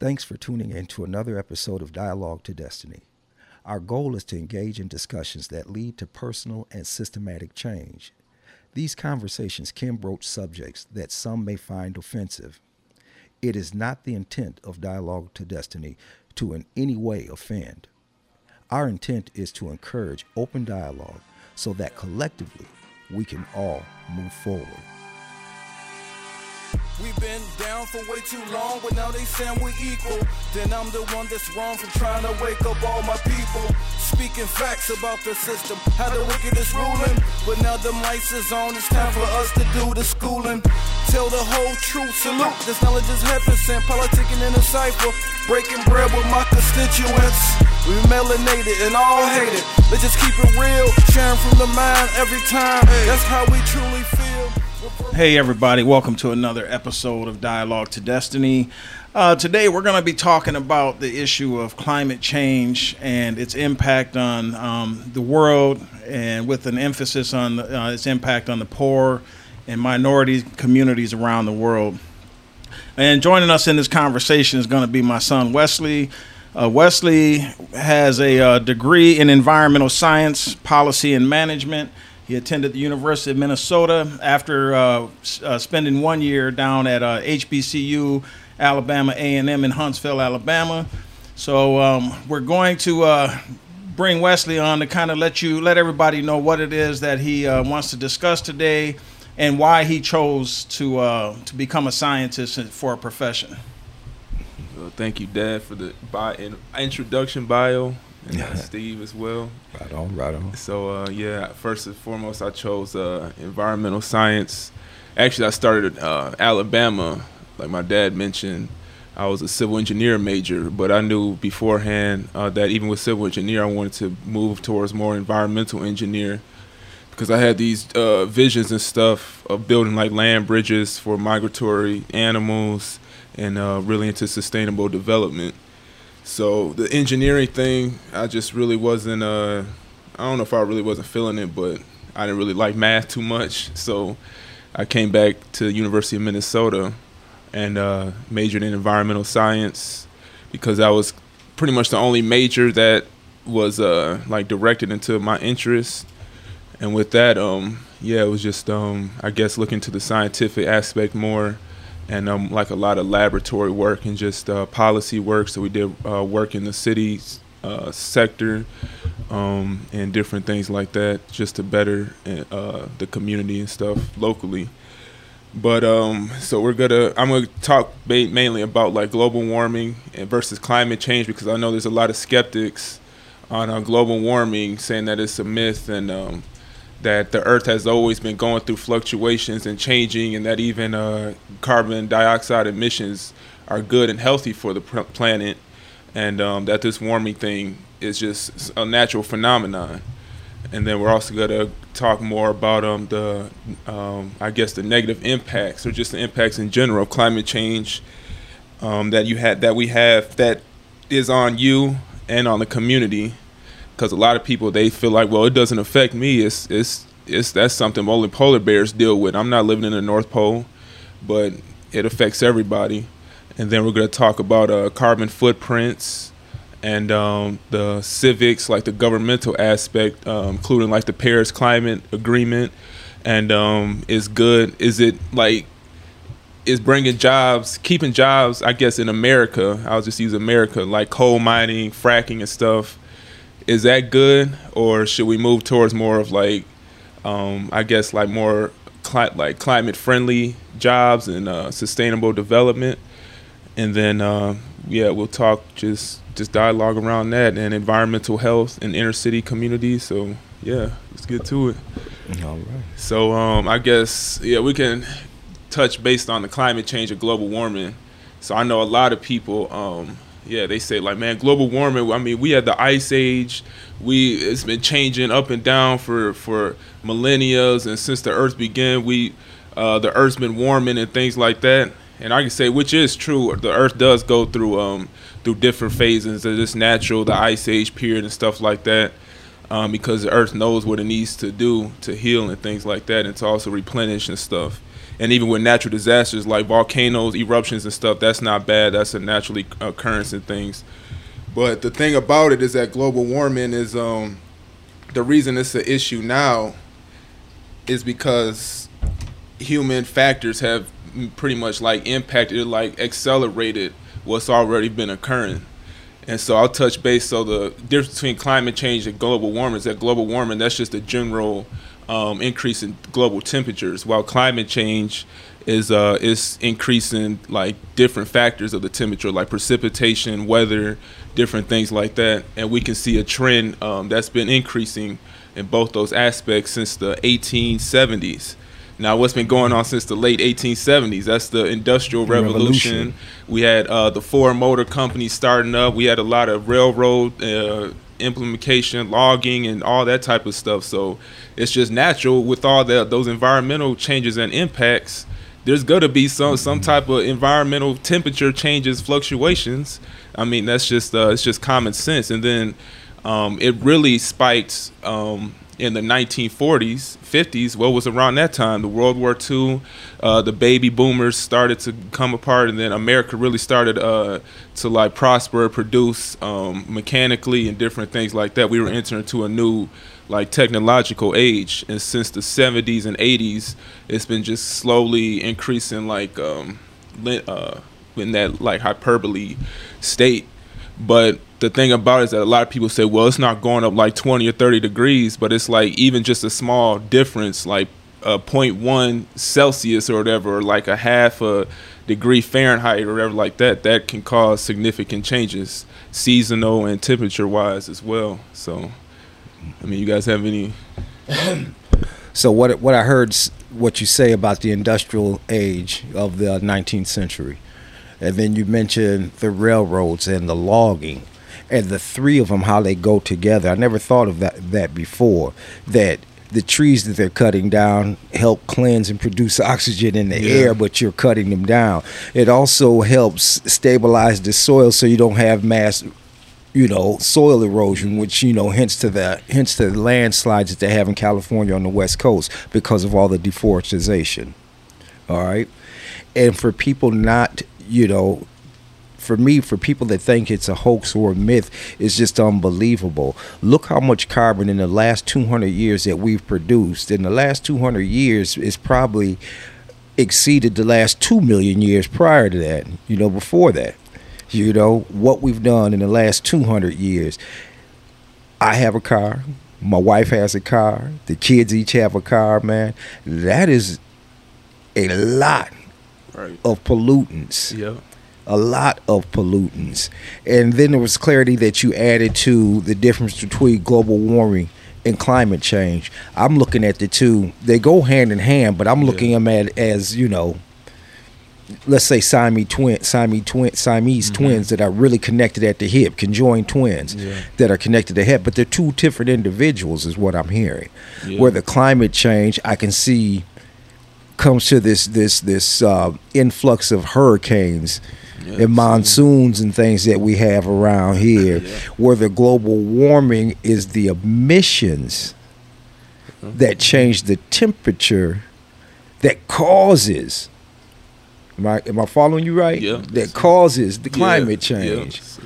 Thanks for tuning in to another episode of Dialogue to Destiny. Our goal is to engage in discussions that lead to personal and systematic change. These conversations can broach subjects that some may find offensive. It is not the intent of Dialogue to Destiny to in any way offend. Our intent is to encourage open dialogue so that collectively we can all move forward. We've been down for way too long, but now they saying we're equal. Then I'm the one that's wrong for trying to wake up all my people. Speaking facts about the system, how the wicked is ruling. But now the lights is on, it's time for us to do the schooling. Tell the whole truth, salute, this knowledge is heaven sent. Politicking in a cipher, breaking bread with my constituents. We melanated and all hated. Let's just keep it real, sharing from the mind every time. That's how we truly feel. Hey everybody, welcome to another episode of Dialogue to Destiny. Today we're going to be talking about the issue of climate change and its impact on the world, and with an emphasis on its impact on the poor and minority communities around the world. And joining us in this conversation is going to be my son Wesley. Wesley has a degree in environmental science, policy, and management. He attended the University of Minnesota after spending 1 year down at HBCU, Alabama A&M in Huntsville, Alabama. So we're going to bring Wesley on to kind of let everybody know what it is that he wants to discuss today and why he chose to become a scientist for a profession. Thank you, Dad, for the introduction bio, and Steve as well. Right on, right on. So, first and foremost, I chose environmental science. Actually, I started Alabama. Like my dad mentioned, I was a civil engineer major, but I knew beforehand that even with civil engineer, I wanted to move towards more environmental engineer, because I had these visions and stuff of building like land bridges for migratory animals, and really into sustainable development. So the engineering thing, I just really wasn't, I don't know if I really wasn't feeling it, but I didn't really like math too much. So I came back to the University of Minnesota and majored in environmental science, because that was pretty much the only major that was like directed into my interests. And with that, it was just, I guess, looking to the scientific aspect more, and like a lot of laboratory work and just policy work. So we did work in the city sector and different things like that, just to better the community and stuff locally. But so I'm gonna talk mainly about like global warming and versus climate change, because I know there's a lot of skeptics on global warming, saying that it's a myth, and that the earth has always been going through fluctuations and changing, and that even carbon dioxide emissions are good and healthy for the planet, and that this warming thing is just a natural phenomenon. And then we're also going to talk more about the negative impacts, or just the impacts in general of climate change that is on you and on the community. Because a lot of people, they feel like, well, it doesn't affect me. That's something only polar bears deal with. I'm not living in the North Pole, but it affects everybody. And then we're going to talk about carbon footprints and the civics, like the governmental aspect, including like the Paris Climate Agreement. And is bringing jobs, keeping jobs, I guess, in America. I'll just use America, like coal mining, fracking and stuff. Is that good, or should we move towards more of like, more climate-friendly jobs and sustainable development? And then, we'll talk just dialogue around that and environmental health and inner-city communities. So let's get to it. All right. So we can touch based on the climate change or global warming. So I know a lot of people. They say like, man, global warming, I mean, we had the ice age. It's been changing up and down for millennia, and since the earth began, the earth's been warming and things like that. And I can say, which is true, the earth does go through different phases. It's natural, the ice age period and stuff like that, because the earth knows what it needs to do to heal and things like that, and to also replenish and stuff. And even with natural disasters like volcanoes, eruptions and stuff, that's not bad. That's a naturally occurrence and things. But the thing about it is that global warming is the reason it's an issue now is because human factors have pretty much like impacted, like accelerated what's already been occurring. And so I'll touch base. So the difference between climate change and global warming is that global warming, that's just a general increase in global temperatures, while climate change is increasing like different factors of the temperature, like precipitation, weather, different things like that. And we can see a trend that's been increasing in both those aspects since the 1870s. Now, what's been going on since the late 1870s? That's the Industrial Revolution. We had the Ford Motor Company starting up. We had a lot of railroad implementation, logging, and all that type of stuff. So it's just natural with all the, those environmental changes and impacts. There's going to be some type of environmental temperature changes, fluctuations. I mean, that's just it's just common sense. And then it really spiked in the 1940s, 50s, what was around that time? The World War II, the baby boomers started to come apart, and then America really started to like prosper, produce mechanically and different things like that. We were entering to a new like technological age, and since the 70s and 80s, it's been just slowly increasing like in that like hyperbole state. But the thing about it is that a lot of people say, well, it's not going up like 20 or 30 degrees, but it's like even just a small difference, like 0.1 Celsius or whatever, or like a half a degree Fahrenheit or whatever like that, that can cause significant changes, seasonal and temperature-wise as well. So, I mean, you guys have any? So what I heard, what you say about the industrial age of the 19th century, and then you mentioned the railroads and the logging, and the three of them, how they go together. I never thought of that before, that the trees that they're cutting down help cleanse and produce oxygen in the air, but you're cutting them down. It also helps stabilize the soil so you don't have mass, you know, soil erosion, which, you know, hence to the landslides that they have in California on the West Coast because of all the deforestation. All right. And for people not, you know, for people that think it's a hoax or a myth, it's just unbelievable. Look how much carbon in the last 200 years that we've produced. In the last 200 years, it's probably exceeded the last 2 million years prior to that, you know, before that. You know, what we've done in the last 200 years. I have a car. My wife has a car. The kids each have a car, man. That is a lot of pollutants. Yeah. A lot of pollutants. And then there was clarity that you added to the difference between global warming and climate change. I'm looking at the two. They go hand in hand, but I'm looking at them as, you know, let's say Siamese twins that are really connected at the hip, conjoined twins that are connected at the hip. But they're two different individuals is what I'm hearing. Yeah. Where the climate change, I can see, comes to this influx of hurricanes and monsoons and things that we have around here, where the global warming is the emissions that change the temperature that causes, am I following you right? That causes the climate change. So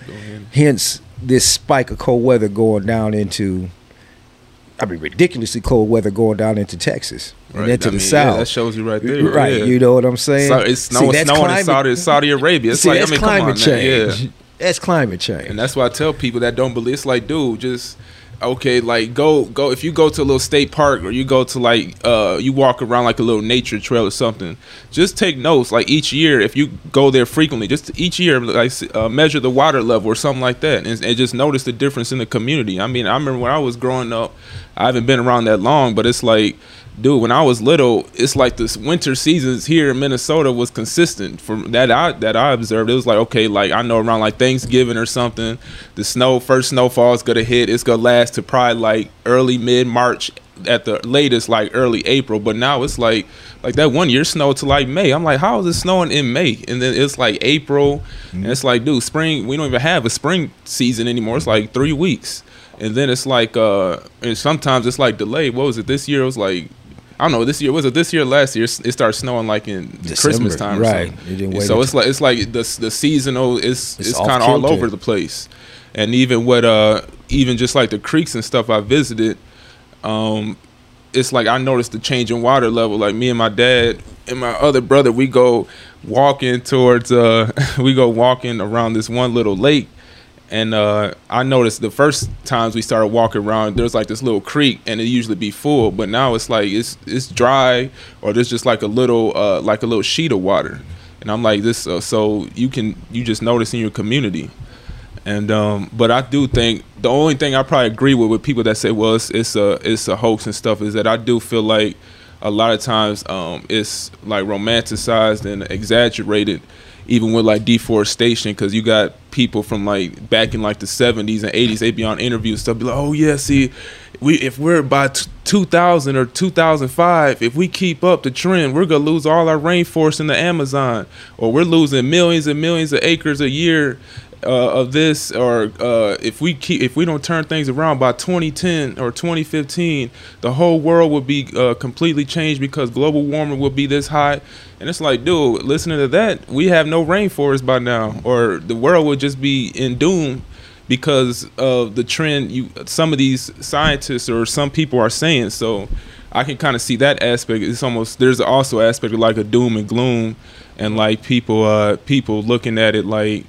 hence this spike of cold weather going down into, I mean, ridiculously cold weather going down into Texas and into the south. That shows you right there. Right, you know what I'm saying? So it's snowing in Saudi Arabia. It's like, I mean, come on, man. Yeah. That's climate change. And that's why I tell people that don't believe, it's like, dude, just, okay, like go. If you go to a little state park, or you go to like you walk around like a little nature trail or something, just take notes. Like each year, if you go there frequently, just each year, like measure the water level or something like that, and just notice the difference in the community. I mean, I remember when I was growing up, I haven't been around that long, but it's like, dude, when I was little, it's like this winter seasons here in Minnesota was consistent from that I observed. It was like, okay, like I know around like Thanksgiving or something, the first snowfall is gonna hit. It's gonna last to probably like early mid-March at the latest, like early April. But now it's like that one year snow to like May. I'm like, how is it snowing in May? And then it's like April, and it's like, dude, spring. We don't even have a spring season anymore. It's like 3 weeks, and then it's like, and sometimes it's like delayed. What was it this year? It was like I don't know, this year, was it this year or last year? It started snowing like in December, Christmas time. Right. So it's like the seasonal, it's kind of all over the place. And even what, even just like the creeks and stuff I visited, it's like I noticed the change in water level. Like me and my dad and my other brother, we go walking towards, we go walking around this one little lake. And I noticed the first times we started walking around, there's like this little creek, and it usually be full, but now it's like it's dry, or there's just like a little sheet of water. And I'm like this, so you just notice in your community. And but I do think the only thing I probably agree with people that say, well, it's a hoax and stuff, is that I do feel like a lot of times it's like romanticized and exaggerated. Even with like deforestation, because you got people from like back in like the 70s and 80s, they'd be on interviews, stuff be like, oh yeah, see, if we're by 2000 or 2005, if we keep up the trend, we're gonna lose all our rainforest in the Amazon, or we're losing millions and millions of acres a year of this, or if we don't turn things around by 2010 or 2015, the whole world will be completely changed because global warming will be this high. And it's like, dude, listening to that, we have no rainforest by now, or the world would just be in doom because of the trend some of these scientists or some people are saying. So I can kind of see that aspect. It's almost, there's also an aspect of like a doom and gloom, and like people looking at it like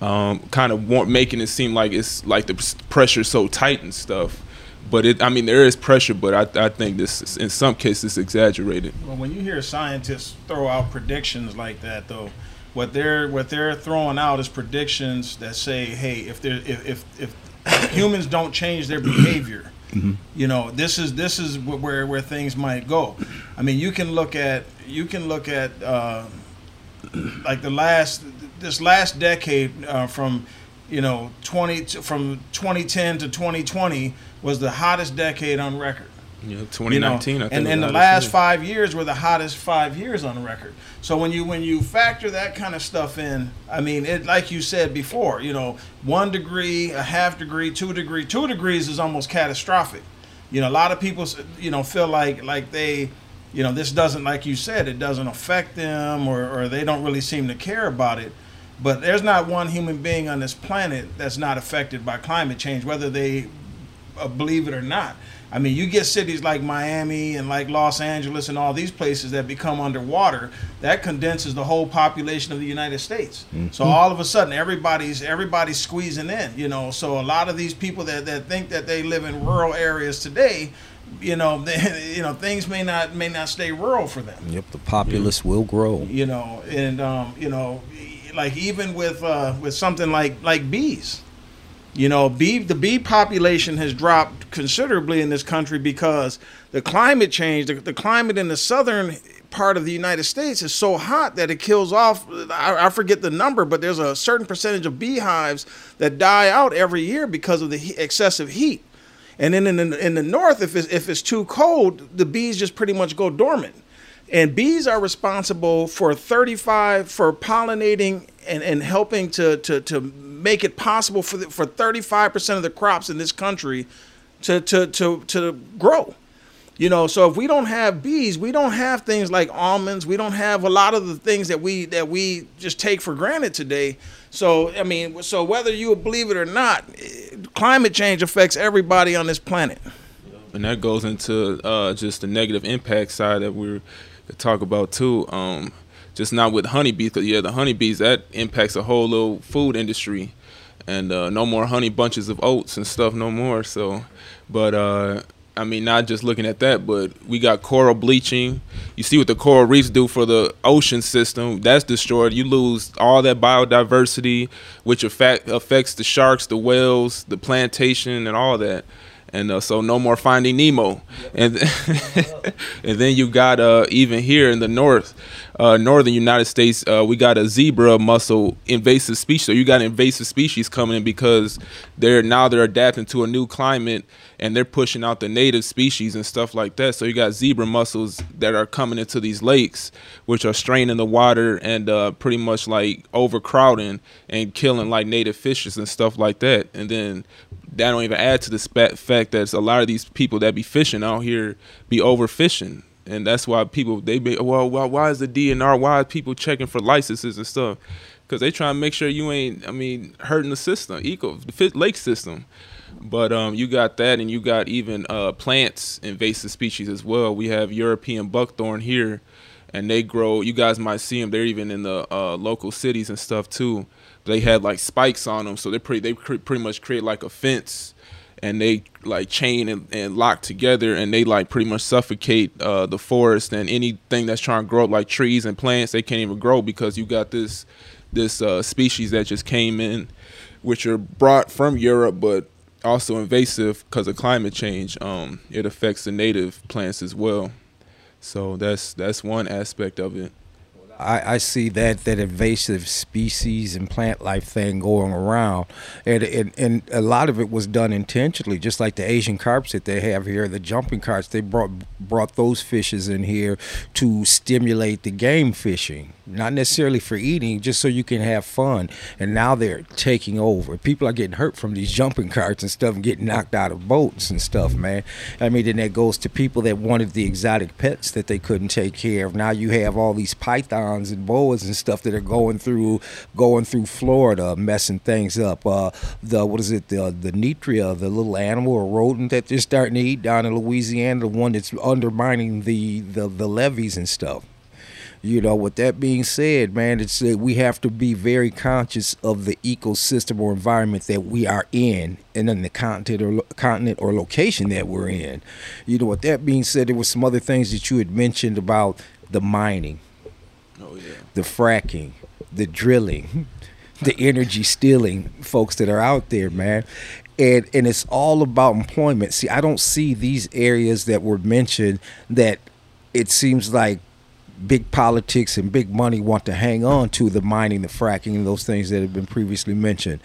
kind of making it seem like it's like the pressure so tight and stuff. But I mean, there is pressure, but I think this is, in some cases, exaggerated. Well, when you hear scientists throw out predictions like that, though, what they're throwing out is predictions that say, hey, if humans don't change their behavior, mm-hmm. you know, this is where things might go. I mean, you can look at like this last decade from. You know, from 2010 to 2020 was the hottest decade on record. Yeah, 2019. You know? I think, and the last 5 years were the hottest 5 years on record. So when you factor that kind of stuff in, I mean, it, like you said before, you know, 1 degree, a half degree, 2 degree, 2 degrees is almost catastrophic. You know, a lot of people, you know, feel like they, you know, this doesn't, like you said, it doesn't affect them, or they don't really seem to care about it. But there's not one human being on this planet that's not affected by climate change, whether they believe it or not. I mean, you get cities like Miami and like Los Angeles and all these places that become underwater. That condenses the whole population of the United States. Mm-hmm. So all of a sudden, everybody's squeezing in, you know. So a lot of these people that think that they live in rural areas today, you know, things may not stay rural for them. Yep, the populace will grow. You know, and you know. Like even with something like bees, you know, the bee population has dropped considerably in this country because the climate change, the climate in the southern part of the United States is so hot that it kills off, I forget the number, but there's a certain percentage of beehives that die out every year because of the excessive heat. And then in the north, if it's too cold, the bees just pretty much go dormant. And bees are responsible for pollinating and helping to make it possible for 35% of the crops in this country to grow. You know, so if we don't have bees, we don't have things like almonds. We don't have a lot of the things that we just take for granted today. So, I mean, so whether you believe it or not, climate change affects everybody on this planet. And that goes into just the negative impact side that we're talk about too. Just not with honeybees, because yeah, the honeybees, that impacts a whole little food industry, and no more honey bunches of oats and stuff, no more. So, but I mean, not just looking at that, but we got coral bleaching. You see what the coral reefs do for the ocean system. That's destroyed. You lose all that biodiversity, which affects the sharks, the whales, the plantation, and all that. And so no more Finding Nemo. And and then you got even here in the northern United States, we got a zebra mussel invasive species. So you got invasive species coming in because they're adapting to a new climate, and they're pushing out the native species and stuff like that. So you got zebra mussels that are coming into these lakes, which are straining the water and pretty much like overcrowding and killing like native fishes and stuff like that. And then that don't even add to the fact that a lot of these people that be fishing out here be overfishing. And that's why people, they be, well, why is the DNR, why is people checking for licenses and stuff? Because they trying to make sure you ain't, I mean, hurting the system, the lake system. But you got that, and you got even plants, invasive species as well. We have European buckthorn here, and they grow, you guys might see them, they're even in the local cities and stuff too. They have like spikes on them, so they pretty much create like a fence, and they like chain and lock together, and they like pretty much suffocate the forest and anything that's trying to grow up, like trees and plants. They can't even grow because you got this species that just came in, which are brought from Europe, but also invasive because of climate change. It affects the native plants as well. So that's one aspect of it. I see that invasive species and plant life thing going around, and a lot of it was done intentionally, just like the Asian carps that they have here, the jumping carps. They brought those fishes in here to stimulate the game fishing, not necessarily for eating, just so you can have fun. And now they're taking over. People are getting hurt from these jumping carts and stuff, and getting knocked out of boats and stuff, man. I mean, then that goes to people that wanted the exotic pets that they couldn't take care of. Now you have all these pythons and boas and stuff that are going through Florida, messing things up. The nutria, the little animal or rodent that they're starting to eat down in Louisiana, the one that's undermining the levees and stuff. You know, with that being said, man, it's we have to be very conscious of the ecosystem or environment that we are in, and then the continent or location that we're in. You know, with that being said, there were some other things that you had mentioned about the mining. Oh, yeah. The fracking, the drilling, the energy stealing folks that are out there, man. And it's all about employment. See, I don't see these areas that were mentioned that it seems like big politics and big money want to hang on to, the mining, the fracking, and those things that have been previously mentioned.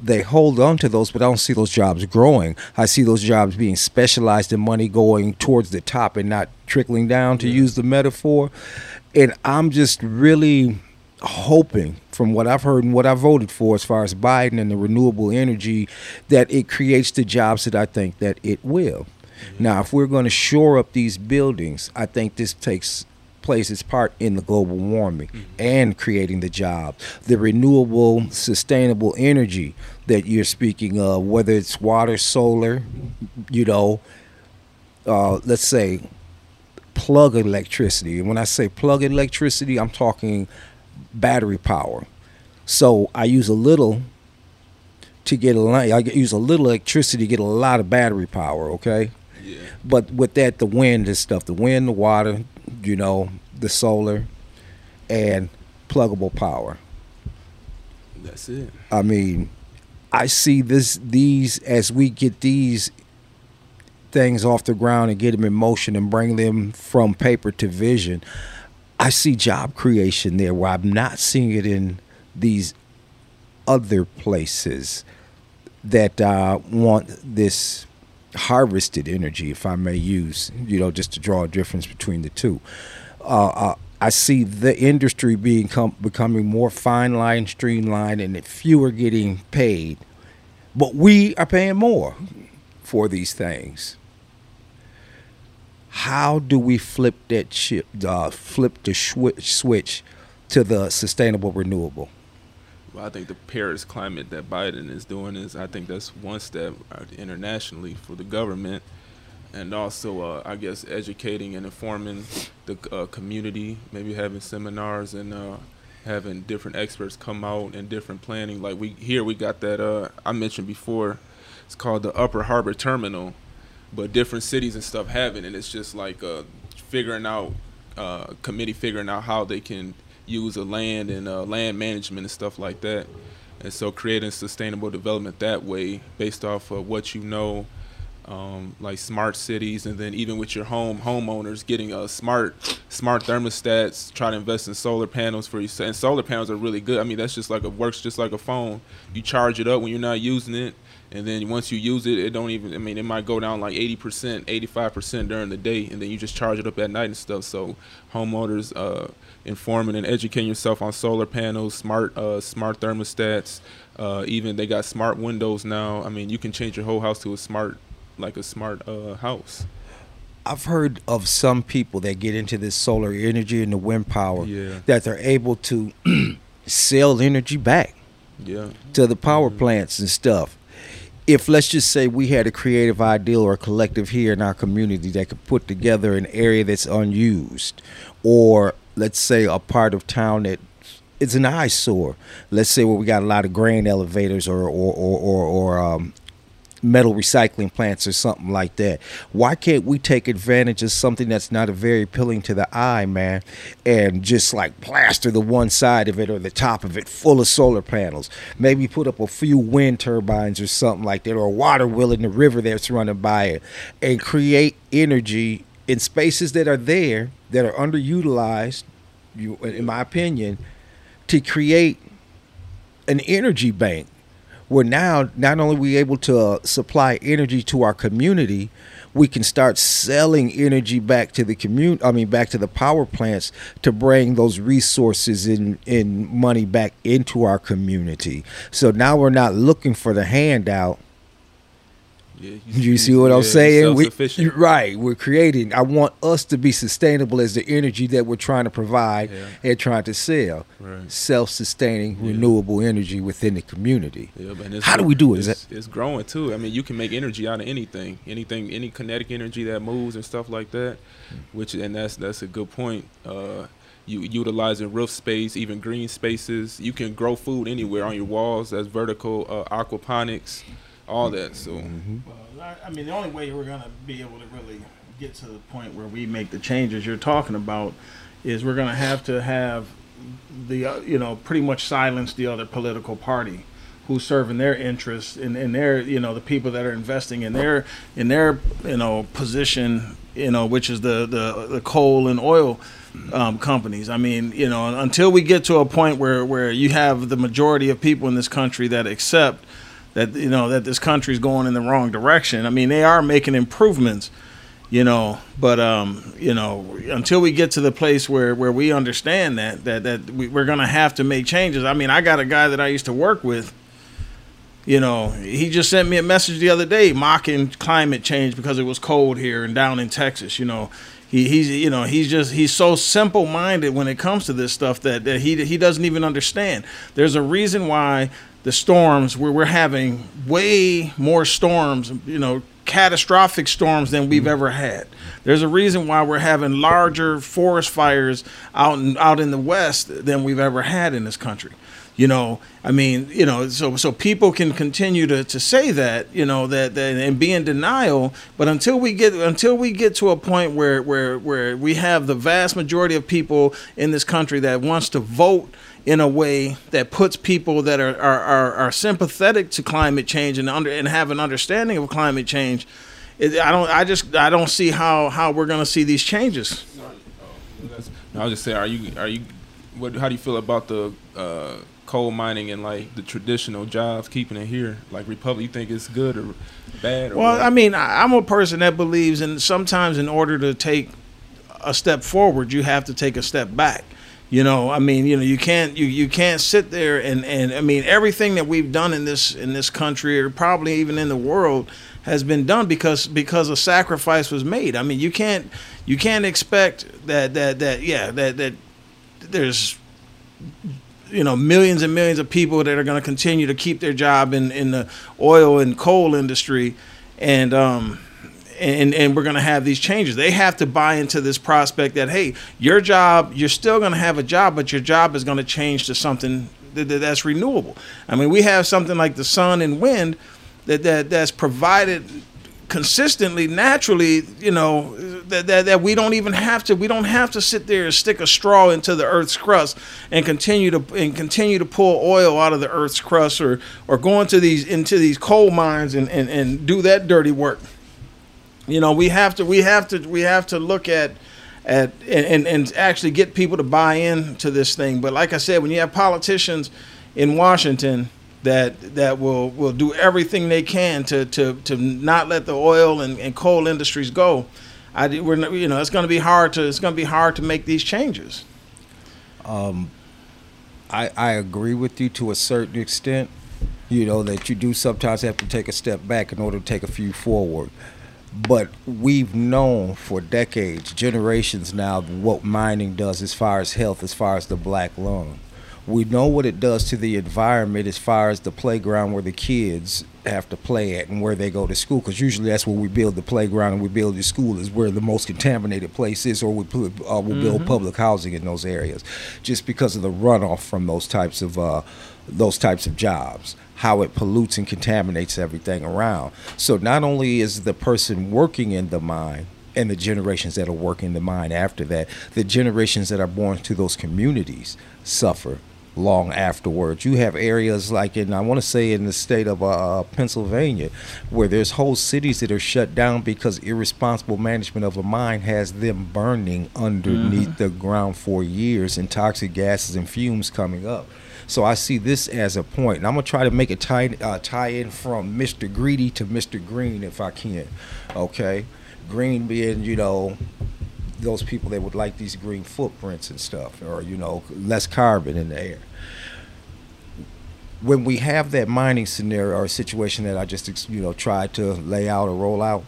They hold on to those, but I don't see those jobs growing. I see those jobs being specialized and money going towards the top and not trickling down, to use the metaphor. And I'm just really hoping, from what I've heard and what I voted for as far as Biden and the renewable energy, that it creates the jobs that I think that it will. Mm-hmm. Now, if we're going to shore up these buildings, I think this plays its part in the global warming and creating the jobs, the renewable, sustainable energy that you're speaking of, whether it's water, solar, you know, let's say plug electricity. And when I say plug electricity, I'm talking battery power. So I use a little to get a lot. I use a little electricity to get a lot of battery power. Okay. Yeah. But with that, the wind and stuff, the wind, the water, you know, the solar, and pluggable power. That's it. I mean, I see these as we get these things off the ground and get them in motion and bring them from paper to vision, I see job creation there where I'm not seeing it in these other places that want this harvested energy, if I may use, you know, just to draw a difference between the two. I see the industry becoming more fine-lined, streamlined, and that fewer getting paid, but we are paying more for these things. How do we flip that ship? Flip the switch to the sustainable, renewable? I think the Paris climate that Biden is doing is, I think that's one step internationally for the government, and also I guess educating and informing the community, maybe having seminars and having different experts come out and different planning. Like we got that I mentioned before, it's called the Upper Harbor Terminal, but different cities and stuff have it, and it's just like figuring out committee figuring out how they can use the land and land management and stuff like that. And so creating sustainable development that way based off of what you know, like smart cities, and then even with your homeowners getting a smart thermostats, try to invest in solar panels for you. And solar panels are really good. I mean, that's just like works just like a phone. You charge it up when you're not using it, and then once you use it, it don't even, I mean, it might go down like 80%, 85% during the day, and then you just charge it up at night and stuff. So homeowners informing and educating yourself on solar panels, smart thermostats, even they got smart windows now. I mean, you can change your whole house to a smart house. I've heard of some people that get into this solar energy and the wind power that they're able to sell energy back to the power plants and stuff. If let's just say we had a creative ideal or a collective here in our community that could put together an area that's unused, or let's say a part of town that it's an eyesore. Let's say where we got a lot of grain elevators or metal recycling plants or something like that. Why can't we take advantage of something that's not very appealing to the eye, man, and just like plaster the one side of it or the top of it full of solar panels? Maybe put up a few wind turbines or something like that, or a water wheel in the river that's running by it, and create energy in spaces that are there that are underutilized, in my opinion, to create an energy bank. Where now, not only are we able to supply energy to our community, we can start selling energy back to the community. I mean, back to the power plants to bring those resources in money back into our community. So now we're not looking for the handout. Yeah, you see what I'm saying? We're creating. I want us to be sustainable as the energy that we're trying to provide and trying to sell. Right. Self-sustaining, renewable energy within the community. Yeah, how do we do it? It's growing too. I mean, you can make energy out of anything, any kinetic energy that moves and stuff like that. That's a good point. You utilizing roof space, even green spaces. You can grow food anywhere on your walls. That's vertical aquaponics. All that, so. Well, I mean, the only way we're going to be able to really get to the point where we make the changes you're talking about is we're going to have the, pretty much silence the other political party who's serving their interests and their, the people that are investing in their position, which is the coal and oil companies. I mean, until we get to a point where you have the majority of people in this country that accept that this country's going in the wrong direction. I mean, they are making improvements, but until we get to the place where we understand that we're going to have to make changes. I mean, I got a guy that I used to work with, he just sent me a message the other day mocking climate change because it was cold here and down in Texas, He's so simple-minded when it comes to this stuff that he doesn't even understand. There's a reason why the storms where we're having way more storms, catastrophic storms than we've ever had. There's a reason why we're having larger forest fires out in the West than we've ever had in this country. So people can continue to say that, that and be in denial. But until we get to a point where we have the vast majority of people in this country that wants to vote in a way that puts people that are sympathetic to climate change and have an understanding of climate change, I don't see how we're going to see these changes. I was just saying, how do you feel about the coal mining and like the traditional jobs, keeping it here? Like Republic, you think it's good or bad? Or what? I mean, I'm a person that believes in sometimes in order to take a step forward, you have to take a step back. You can't sit there and I mean, everything that we've done in this country or probably even in the world has been done because a sacrifice was made. I mean, you can't expect that there's millions and millions of people that are going to continue to keep their job in the oil and coal industry and we're going to have these changes. They have to buy into this prospect that, hey, your job, you're still going to have a job, but your job is going to change to something that's renewable. I mean, we have something like the sun and wind that's provided consistently, naturally, that we don't have to sit there and stick a straw into the earth's crust and continue to pull oil out of the earth's crust or go into these coal mines and do that dirty work. We have to look at and actually get people to buy into this thing. But like I said, when you have politicians in Washington that will do everything they can to not let the oil and coal industries go, it's going to be hard to make these changes. I agree with you to a certain extent. That you do sometimes have to take a step back in order to take a few forward. But we've known for decades, generations now, what mining does as far as health, as far as the black lung. We know what it does to the environment as far as the playground where the kids have to play at and where they go to school, because usually that's where we build the playground and we build the school is where the most contaminated place is, or we put, we'll build public housing in those areas just because of the runoff from those types of jobs, how it pollutes and contaminates everything around. So not only is the person working in the mine and the generations that are working the mine after that, the generations that are born to those communities suffer long afterwards. You have areas like in, I want to say in the state of Pennsylvania, where there's whole cities that are shut down because irresponsible management of a mine has them burning underneath the ground for years, and toxic gases and fumes coming up. So I see this as a point, and I'm going to try to make a tie in from Mr. Greedy to Mr. Green if I can, okay? Green being, you know, those people that would like these green footprints and stuff, or, you know, less carbon in the air. When we have that mining scenario or situation that I just, you know, tried to lay out or roll out,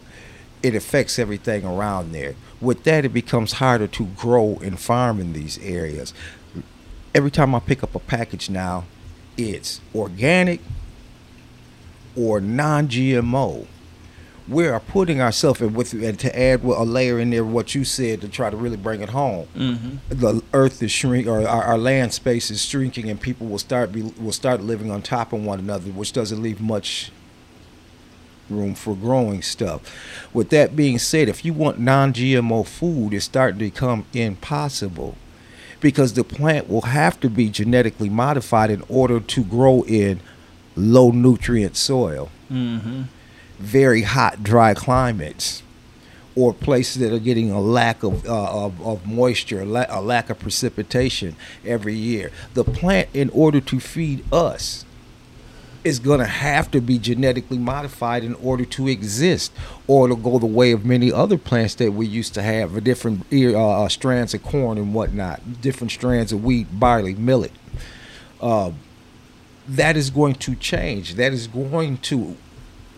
it affects everything around there. With that, it becomes harder to grow and farm in these areas. Every time I pick up a package now, it's organic or non-GMO. We are putting ourselves in with, and to add a layer in there, what you said to try to really bring it home. The earth is shrinking, or our land space is shrinking, and people will start living on top of one another, which doesn't leave much room for growing stuff. With that being said, if you want non-GMO food, it's starting to become impossible, because the plant will have to be genetically modified in order to grow in low nutrient soil. Very hot, dry climates, or places that are getting a lack of moisture, a lack of precipitation every year. The plant, in order to feed us, is going to have to be genetically modified in order to exist, or it'll go the way of many other plants that we used to have, different strands of corn and whatnot, different strands of wheat, barley, millet. That is going to change. That is going to...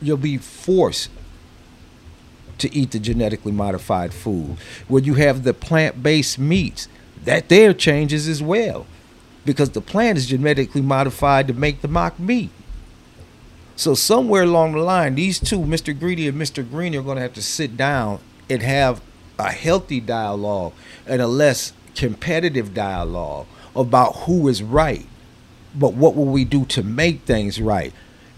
You'll be forced to eat the genetically modified food. When you have the plant-based meats, that there changes as well, because the plant is genetically modified to make the mock meat. So somewhere along the line, these two, Mr. Greedy and Mr. Green, are going to have to sit down and have a healthy dialogue and a less competitive dialogue about who is right, but what will we do to make things right?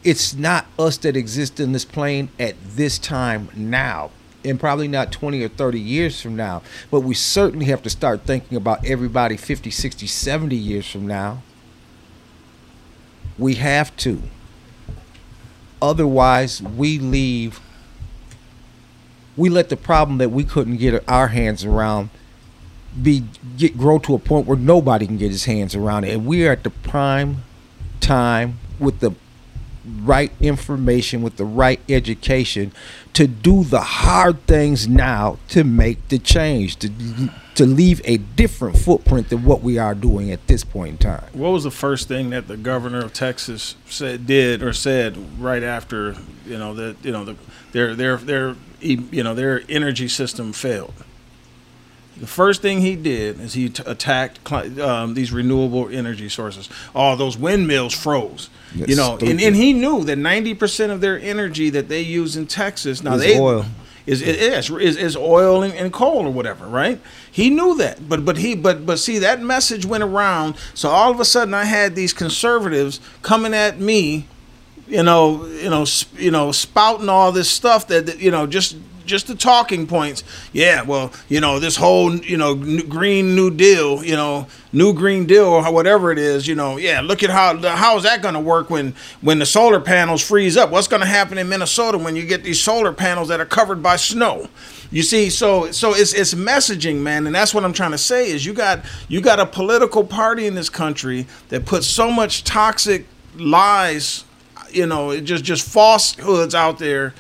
It's not us that exist in this plane at this time now, and probably not 20 or 30 years from now, but we certainly have to start thinking about everybody 50, 60, 70 years from now. We have to. Otherwise, we let the problem that we couldn't get our hands around grow to a point where nobody can get his hands around it. And we are at the prime time with the right information, with the right education, to do the hard things now to make the change, to leave a different footprint than what we are doing at this point in time. What was the first thing that the governor of Texas said right after their energy system failed? The first thing he did is he attacked these renewable energy sources. Oh, those windmills froze. That's stupid. And he knew that 90% of their energy that they use in Texas now is oil and coal or whatever, right? He knew that, but see, that message went around. So all of a sudden, I had these conservatives coming at me, spouting all this stuff that just the talking points. Yeah, well, this whole, New Green Deal or whatever it is, yeah, look at how is that going to work when the solar panels freeze up? What's going to happen in Minnesota when you get these solar panels that are covered by snow? You see, so it's messaging, man, and that's what I'm trying to say is you got a political party in this country that puts so much toxic lies, just falsehoods out there.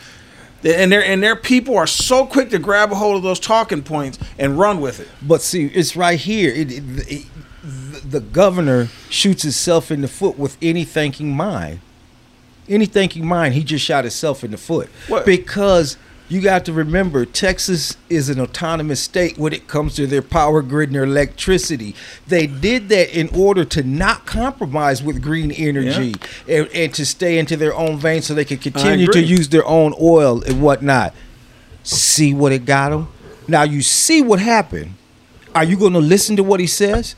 And their people are so quick to grab a hold of those talking points and run with it. But see, it's right here. The governor shoots himself in the foot with any thinking mind. He just shot himself in the foot. What? Because You got to remember, Texas is an autonomous state when it comes to their power grid and their electricity. They did that in order to not compromise with green energy, yeah, and to stay into their own vein so they could continue to use their own oil and whatnot. See what it got them? Now you see what happened. Are you going to listen to what he says?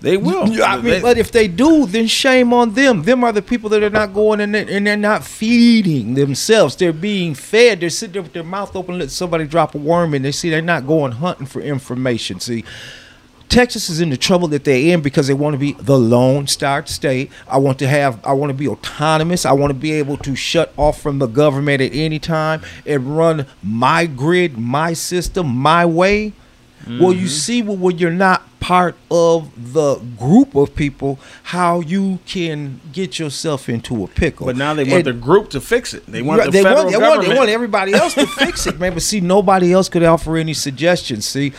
They will. I mean, but if they do, then shame on them. Them are the people that are not going in there, and they're not feeding themselves. They're being fed. They're sitting there with their mouth open, let somebody drop a worm in. They see they're not going hunting for information. See, Texas is in the trouble that they're in because they want to be the Lone Star State. I want to be autonomous. I want to be able to shut off from the government at any time and run my grid, my system, my way. Mm-hmm. Well, you see, well, when you're not part of the group of people, how you can get yourself into a pickle. But now they want the group to fix it. They want the federal government. They want everybody else to fix it, man. But see, nobody else could offer any suggestions. See,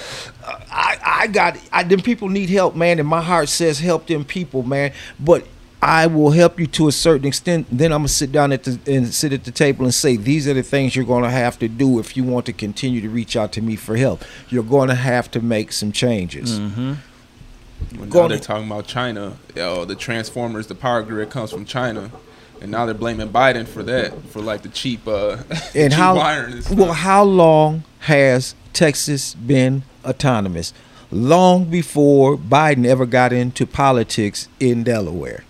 them people need help, man, and my heart says help them people, man. But I will help you to a certain extent. Then I'm going to sit down and sit at the table and say, these are the things you're going to have to do if you want to continue to reach out to me for help. You're going to have to make some changes. Mm-hmm. Now they're talking about China. Yo, the transformers, the power grid comes from China. And now they're blaming Biden for that, for like the cheap, and cheap wiring and stuff. Well, how long has Texas been autonomous? Long before Biden ever got into politics in Delaware.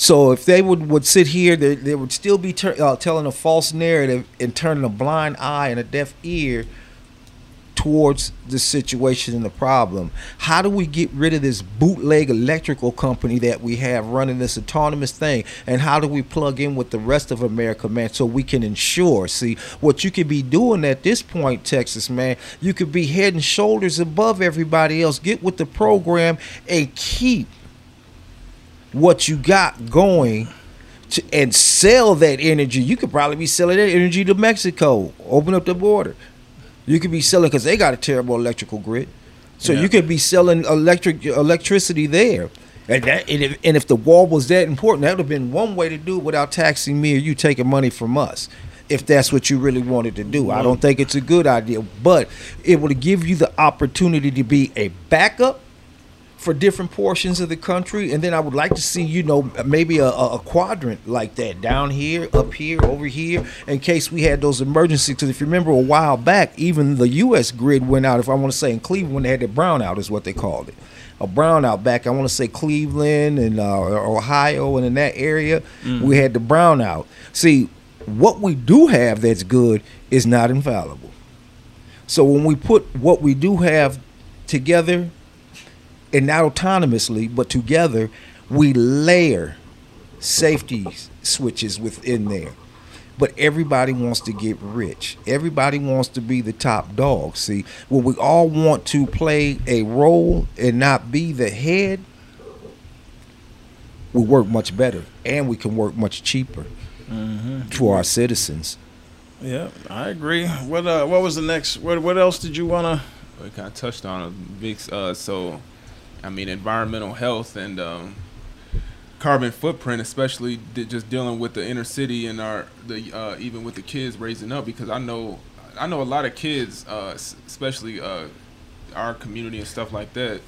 So if they would sit here, they would still be telling a false narrative and turning a blind eye and a deaf ear towards the situation and the problem. How do we get rid of this bootleg electrical company that we have running this autonomous thing? And how do we plug in with the rest of America, man, so we can ensure? See, what you could be doing at this point, Texas, man, you could be head and shoulders above everybody else. Get with the program and keep what you got going to, and sell that energy. You could probably be selling that energy to Mexico. Open up the border. You could be selling, because they got a terrible electrical grid. So yeah, you could be selling electricity there. And if the wall was that important, that would have been one way to do it without taxing me or you taking money from us, if that's what you really wanted to do. I don't think it's a good idea, but it would give you the opportunity to be a backup for different portions of the country. And then I would like to see, you know, maybe a quadrant like that, down here, up here, over here, in case we had those emergencies. Because if you remember a while back, even the U.S. grid went out, if I want to say in Cleveland, when they had the brownout is what they called it. A brownout back, I want to say Cleveland and Ohio and in that area, we had the brownout. See, what we do have that's good is not infallible. So when we put what we do have together, and not autonomously, but together, we layer safety switches within there. But everybody wants to get rich. Everybody wants to be the top dog. See, when we all want to play a role and not be the head, we work much better, and we can work much cheaper to our citizens. Yeah, I agree. What was the next? What else did you want to? We kind of touched on a big, so I mean, environmental health and carbon footprint, especially just dealing with the inner city and even with the kids raising up, because I know a lot of kids, especially our community and stuff like that.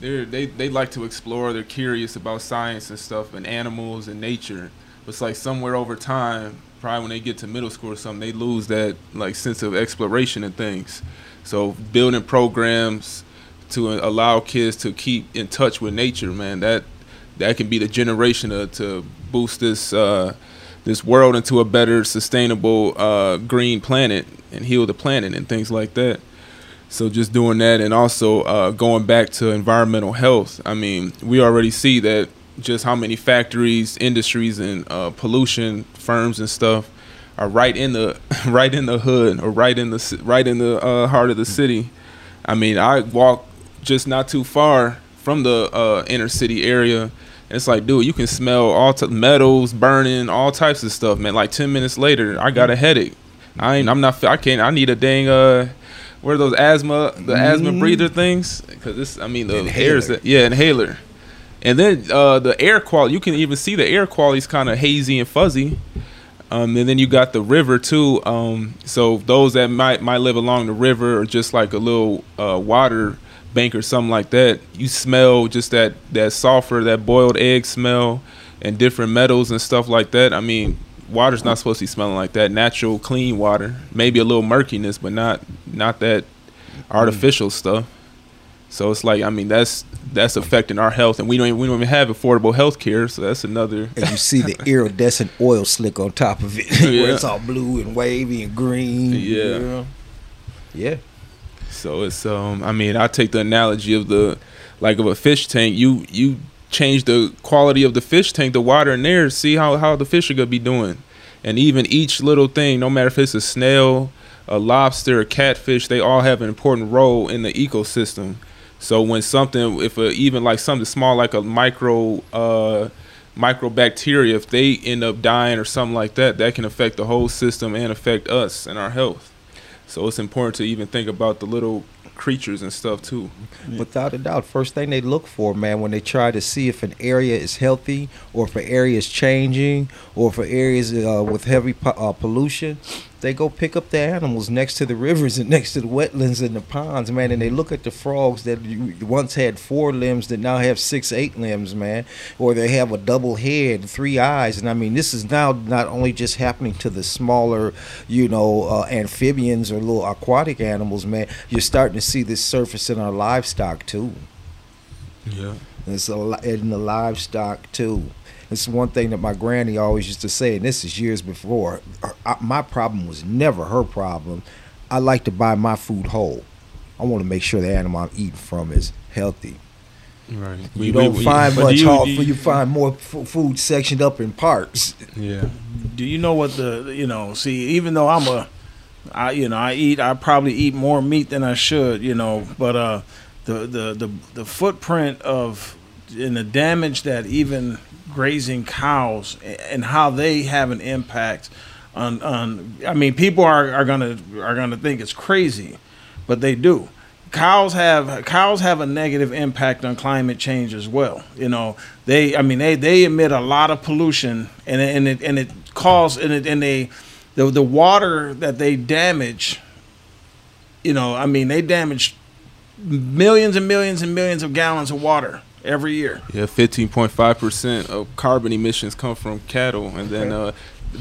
They like to explore. They're curious about science and stuff and animals and nature. But it's like somewhere over time, probably when they get to middle school or something, they lose that like sense of exploration and things. So building programs to allow kids to keep in touch with nature, man, that can be the generation to boost this world into a better, sustainable, green planet and heal the planet and things like that. So just doing that, and also going back to environmental health. I mean, we already see that just how many factories, industries, and pollution firms and stuff are right in the hood, or right in the heart of the city. I mean, I walk just not too far from the inner city area, and it's like, dude, you can smell all metals burning, all types of stuff, man. Like 10 minutes later, I got a headache. I need a dang what are those asthma breather things? Because this, I mean, the air's inhaler. And then the air quality, you can even see the air quality's kind of hazy and fuzzy. And then you got the river too. So those that might live along the river, or just like a little water bank or something like that, you smell just that sulfur, that boiled egg smell, and different metals and stuff like that. I mean, water's not supposed to be smelling like that. Natural, clean water. Maybe a little murkiness, but not that artificial stuff. So it's like, I mean, that's affecting our health, and we don't even have affordable health care, so that's another. And you see the iridescent oil slick on top of it, yeah. Where it's all blue and wavy and green. Yeah, girl. Yeah. So it's I mean, I take the analogy of a fish tank. You change the quality of the fish tank, the water in there, see how the fish are gonna be doing, and even each little thing, no matter if it's a snail, a lobster, a catfish, they all have an important role in the ecosystem. So when something, even like something small like a microbacteria, if they end up dying or something like that, that can affect the whole system and affect us and our health. So it's important to even think about the little creatures and stuff too. Without a doubt, first thing they look for, man, when they try to see if an area is healthy, or if an area is changing, or for areas with heavy pollution, they go pick up the animals next to the rivers and next to the wetlands and the ponds, man, and they look at the frogs that once had 4 limbs that now have 6, 8 limbs, man, or they have a double head, 3 eyes. And I mean, this is now not only just happening to the smaller, amphibians or little aquatic animals, man, you're starting to see this surface in our livestock too. Yeah. It's in the livestock too. It's one thing that my granny always used to say, and this is years before. My problem was never her problem. I like to buy my food whole. I want to make sure the animal I'm eating from is healthy. Right. You find more food sectioned up in parts. Yeah. Do you know what even though I probably eat more meat than I should, but the footprint of and the damage that even grazing cows and how they have an impact on I mean, people are gonna think it's crazy, but they do. Cows have a negative impact on climate change as well. They emit a lot of pollution, and the water that they damage, they damage millions and millions and millions of gallons of water every year. Yeah, 15.5% of carbon emissions come from cattle, and then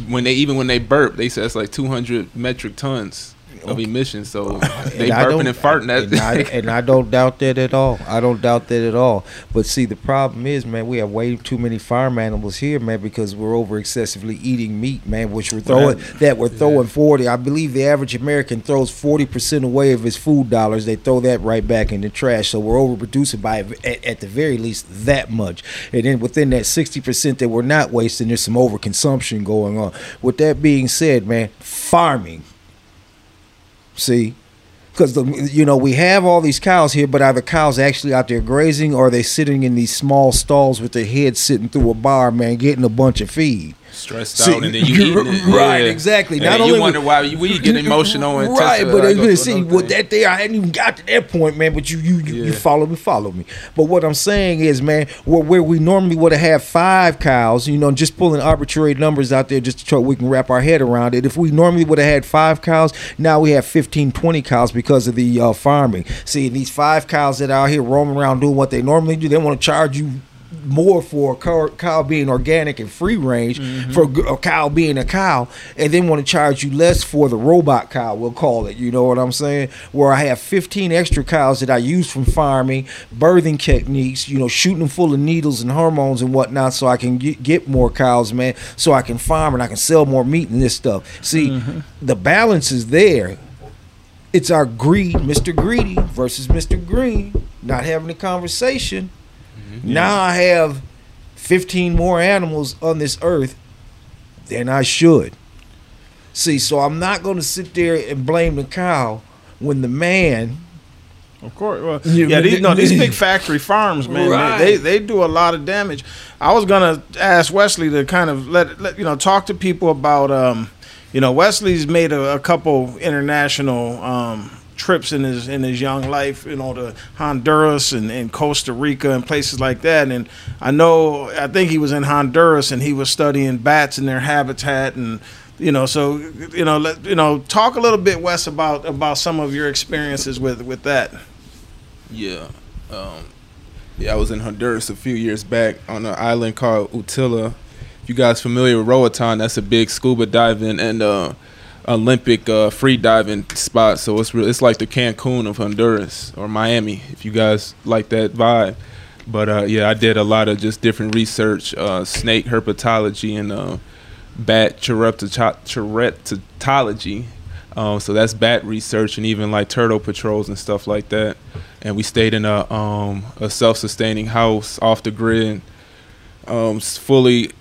when they burp, they say it's like 200 metric tons of emissions. So they burping and farting. I don't doubt that at all. I don't doubt that at all. But see, the problem is, man, we have way too many farm animals here, man, because we're over excessively eating meat, man, which we're throwing 40. I believe the average American throws 40% away of his food dollars. They throw that right back in the trash. So we're overproducing by at the very least that much. And then within that 60% that we're not wasting, there's some overconsumption going on. With that being said, man, farming. See, because we have all these cows here, but are the cows actually out there grazing, or are they sitting in these small stalls with their heads sitting through a bar, man, getting a bunch of feed? Stressed out, and then you eating it. Right, yeah. Exactly. And not only wonder why we get emotional and right, but like I hadn't even got to that point, man. But you follow me. But what I'm saying is, man, where we normally would have had 5 cows, just pulling arbitrary numbers out there just to try we can wrap our head around it. If we normally would have had 5 cows, now we have 15, 20 cows because of the farming. See, these 5 cows that are out here roaming around doing what they normally do, they want to charge you more for a cow being organic and free range, for a cow being a cow, and then want to charge you less for the robot cow, we'll call it, you know what I'm saying, where I have 15 extra cows that I use from farming, birthing techniques, shooting them full of needles and hormones and whatnot so I can get more cows, man, so I can farm and I can sell more meat and this stuff. See, the balance is there. It's our greed, Mr. Greedy versus Mr. Green, not having a conversation. Now I have 15 more animals on this earth than I should. See, so I'm not going to sit there and blame the cow when the man. Of course. Well, yeah, these big factory farms, man, right. they do a lot of damage. I was going to ask Wesley to kind of let talk to people about, Wesley's made a couple international trips in his young life, you know, to Honduras and Costa Rica and places like that. And I think he was in Honduras and he was studying bats and their habitat, and talk a little bit, Wes, about some of your experiences with that. Yeah. Yeah, I was in Honduras a few years back on an island called Utila. If you guys familiar with Roatan, that's a big scuba diving and Olympic free diving spot. So it's like the Cancun of Honduras, or Miami, if you guys like that vibe. But yeah, I did a lot of just different research, snake herpetology and bat chareptology. So that's bat research, and even like turtle patrols and stuff like that. And we stayed in a self-sustaining house off the grid, fully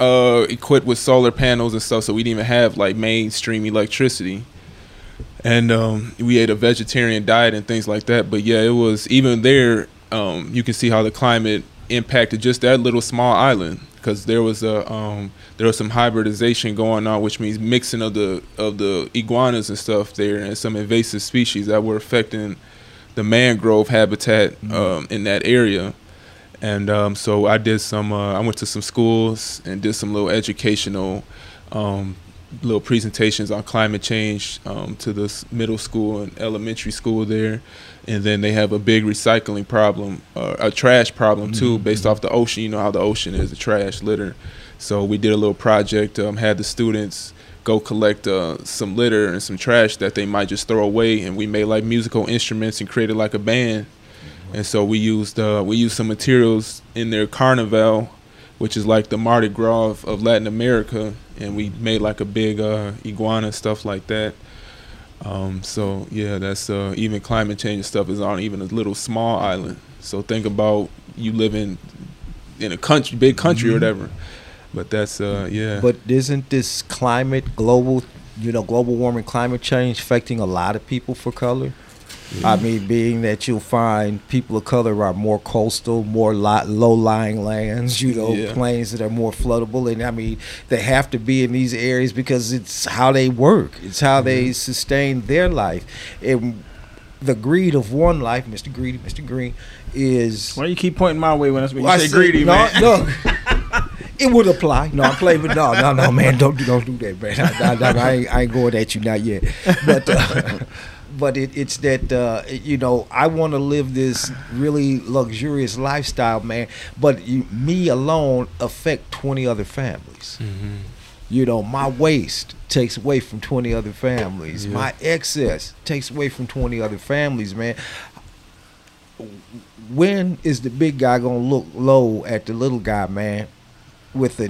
equipped with solar panels and stuff. So we didn't even have like mainstream electricity. And we ate a vegetarian diet and things like that. But yeah, it was, even there, you can see how the climate impacted just that little small island, because there was some hybridization going on, which means mixing of the iguanas and stuff there, and some invasive species that were affecting the mangrove habitat in that area. And so I did I went to some schools and did some little educational little presentations on climate change to the middle school and elementary school there. And then they have a big recycling problem, a trash problem too, based off the ocean. You know how the ocean is, the trash, litter. So we did a little project, had the students go collect some litter and some trash that they might just throw away. And we made like musical instruments and created like a band. And so we used some materials in their carnival, which is like the Mardi Gras of Latin America. And we made like a big iguana, stuff like that. So yeah, that's even climate change and stuff is on even a little small island. So think about you living in a country, big country or whatever. But that's yeah. But isn't this climate global warming, climate change affecting a lot of people for color? Yeah. I mean, being that you'll find people of color are more coastal, more low-lying lands, plains that are more floodable. And, I mean, they have to be in these areas because it's how they work. It's how they sustain their life. And the greed of one life, Mr. Greedy, Mr. Green, is... Why do you keep pointing my way when you say greedy, man? No, it would apply. No, I'm playing, but no, man, don't do that, man. I ain't going at you, not yet. But... But it's that, I want to live this really luxurious lifestyle, man. But me alone affect 20 other families. Mm-hmm. My waste takes away from 20 other families. Yeah. My excess takes away from 20 other families, man. When is the big guy going to look low at the little guy, man, with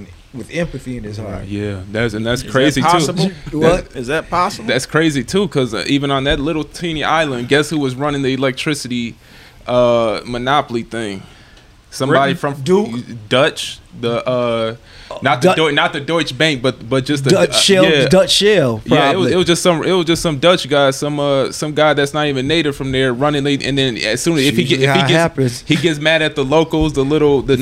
empathy in his heart? Yeah, that's crazy too. What is that possible? That's crazy too, because even on that little teeny island, guess who was running the electricity monopoly thing? Somebody from Dutch, not the Deutsche Bank, but just the Dutch Shell. Probably. Yeah, it was just some Dutch guy, some guy that's not even native from there running late, and then as soon as he gets mad at the locals, the natives,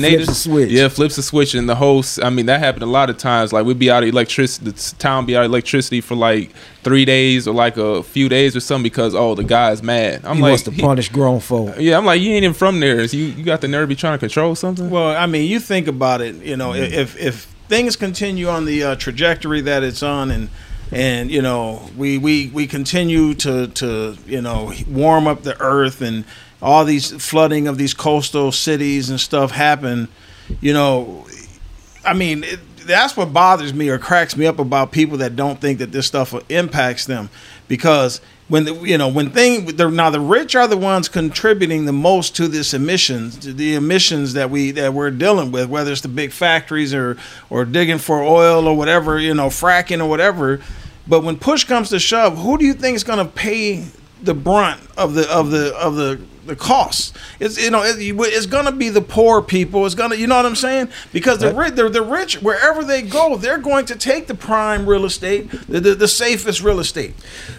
flips the switch, and the host. I mean, that happened a lot of times. Like we'd be out of electricity, the town be out of electricity for like 3 days or like a few days or something because the guy's mad. He wants to punish grown folk. Yeah, I'm like, you ain't even from there. So you got the nerve to be trying to control something. Well, I mean, you think about it. If things continue on the trajectory that it's on, and we continue to warm up the earth, and all these flooding of these coastal cities and stuff happen, I mean. That's what bothers me or cracks me up about people that don't think that this stuff impacts them, because the rich are the ones contributing the most to this emissions, that we're dealing with, whether it's the big factories or digging for oil or whatever, fracking or whatever. But when push comes to shove, who do you think is going to pay the brunt of the the costs. It's, you know, it's going to be the poor people. It's going to, you know what I'm saying? Because the rich, wherever they go, they're going to take the prime real estate, the safest real estate.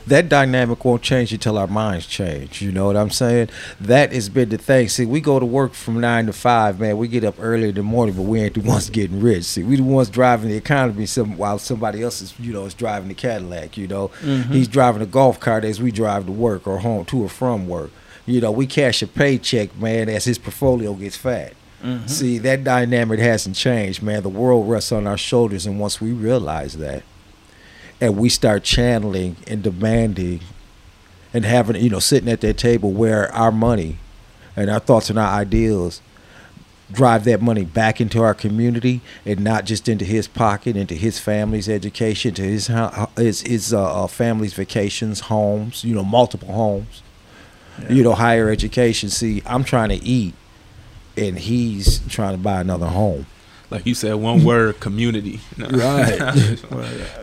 That dynamic won't change until our minds change. You know what I'm saying? That has been the thing. See, we go to work from 9 to 5, man. We get up early in the morning, but we ain't the ones getting rich. See, we the ones driving the economy while somebody else is, you know, is driving the Cadillac, you know. Mm-hmm. He's driving a golf cart as we drive to work or home, to or from work. You know, we cash a paycheck, man, as his portfolio gets fat. Mm-hmm. See, that dynamic hasn't changed, man. The world rests on our shoulders, and once we realize that, and we start channeling and demanding and having, you know, sitting at that table where our money and our thoughts and our ideals drive that money back into our community and not just into his pocket, into his family's education, to his family's vacations, homes, you know, multiple homes. Yeah. You know, higher education. See, I'm trying to eat, and he's trying to buy another home. Like you said, one word, community. No. Right.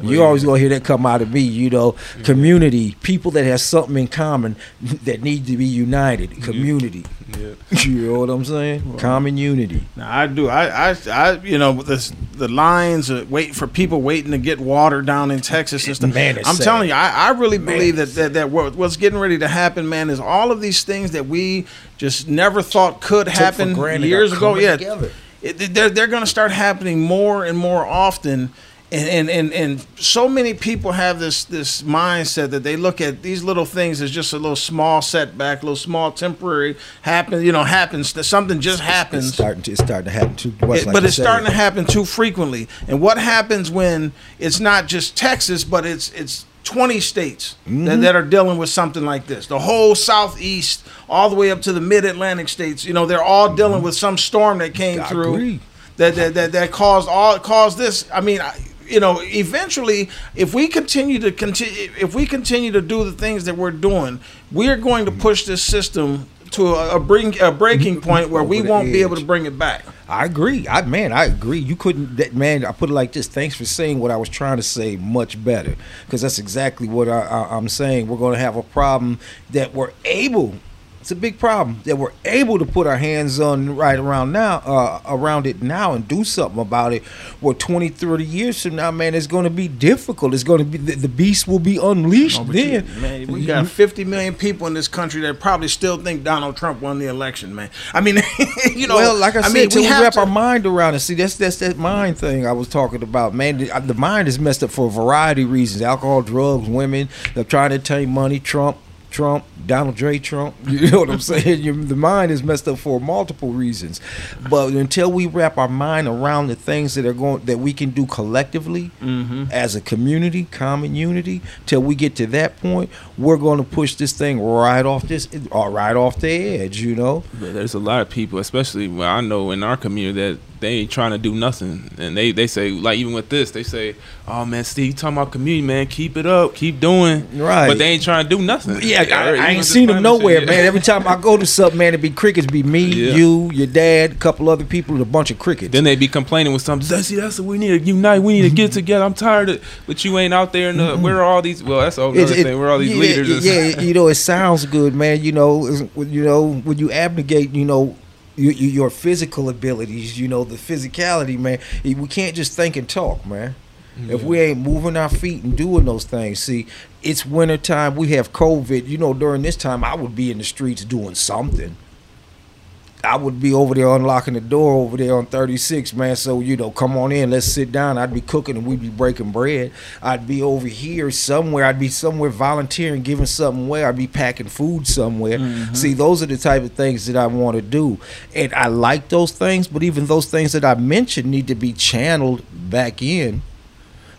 You always gonna hear that come out of me. You know, community, people that have something in common that need to be united. Community. Yeah. You know what I'm saying? Well, common unity. Now I do. I you know, the lines wait for people waiting to get water down in Texas and stuff. Man, I'm sad. Telling you, I really believe that what's getting ready to happen, man, is all of these things that we just never thought could happen years ago. Yeah. Together. They're going to start happening more and more often, and so many people have this mindset that they look at these little things as just a little small setback, a little small temporary happen. You know, happens that something just happens. It's starting to happen too. Starting to happen too frequently. And what happens when it's not just Texas, but it's 20 states that are dealing with something like this? The whole Southeast, all the way up to the mid-Atlantic states, you know, they're all dealing with some storm that came through that caused this. I mean, you know, eventually, if we continue to do the things that we're doing, we're going to push this system to a breaking point where we won't be able to bring it back. I agree. I agree. You couldn't, I put it like this. Thanks for saying what I was trying to say much better, because that's exactly what I'm saying. We're going to have a problem that we're able, it's a big problem, that we're able to put our hands on right around now, around it now, and do something about it. Where 20, 30 years from now, man, it's going to be difficult. It's going to be, the beast will be unleashed then. Man, we got 50 million people in this country that probably still think Donald Trump won the election, man. I mean, you know. Well, like I said, we have to wrap our mind around it. See, that's that mind thing I was talking about, man. The mind is messed up for a variety of reasons. Alcohol, drugs, women, they're trying to take money, Trump, Donald J. Trump, you know what I'm saying? The mind is messed up for multiple reasons, but until we wrap our mind around the things that we can do collectively as a community, common unity, till we get to that point, we're going to push this thing right off the edge. You know, there's a lot of people, especially where I know in our community, that they ain't trying to do nothing, and they say, like, even with this, they say, "Oh man, Steve, you talking about community, man? Keep it up, keep doing." Right. But they ain't trying to do nothing. Yeah, I ain't seen them nowhere, man. Every time I go to something, man, it be crickets. Be me, you, your dad, a couple other people, and a bunch of crickets. Then they be complaining with something. That's what we need to unite. We need to get together. I'm tired of, but you ain't out there. And where are all these? Well, that's all another thing. Where are all these leaders? Yeah, you know, it sounds good, man. You know, when you abnegate, you know, your physical abilities, you know, the physicality, man. We can't just think and talk, man. Yeah. If we ain't moving our feet and doing those things. See, it's wintertime. We have COVID. You know, during this time, I would be in the streets doing something. I would be over there unlocking the door over there on 36, man. So, you know, come on in. Let's sit down. I'd be cooking and we'd be breaking bread. I'd be over here somewhere. I'd be somewhere volunteering, giving something away. I'd be packing food somewhere. Mm-hmm. See, those are the type of things that I want to do. And I like those things, but even those things that I mentioned need to be channeled back in.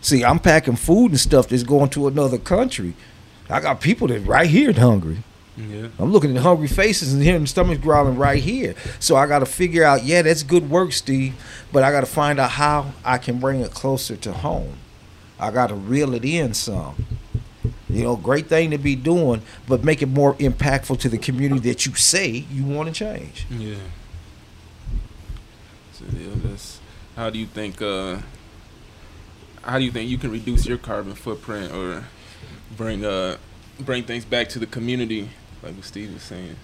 See, I'm packing food and stuff that's going to another country. I got people that right here in hungry. Yeah. I'm looking at hungry faces and hearing stomachs growling right here. So I got to figure out, yeah, that's good work, Steve, but I got to find out how I can bring it closer to home. I got to reel it in some. You know, great thing to be doing, but make it more impactful to the community that you say you want to change. Yeah. So, how do you think? How do you think you can reduce your carbon footprint or bring things back to the community, like what Steve was saying?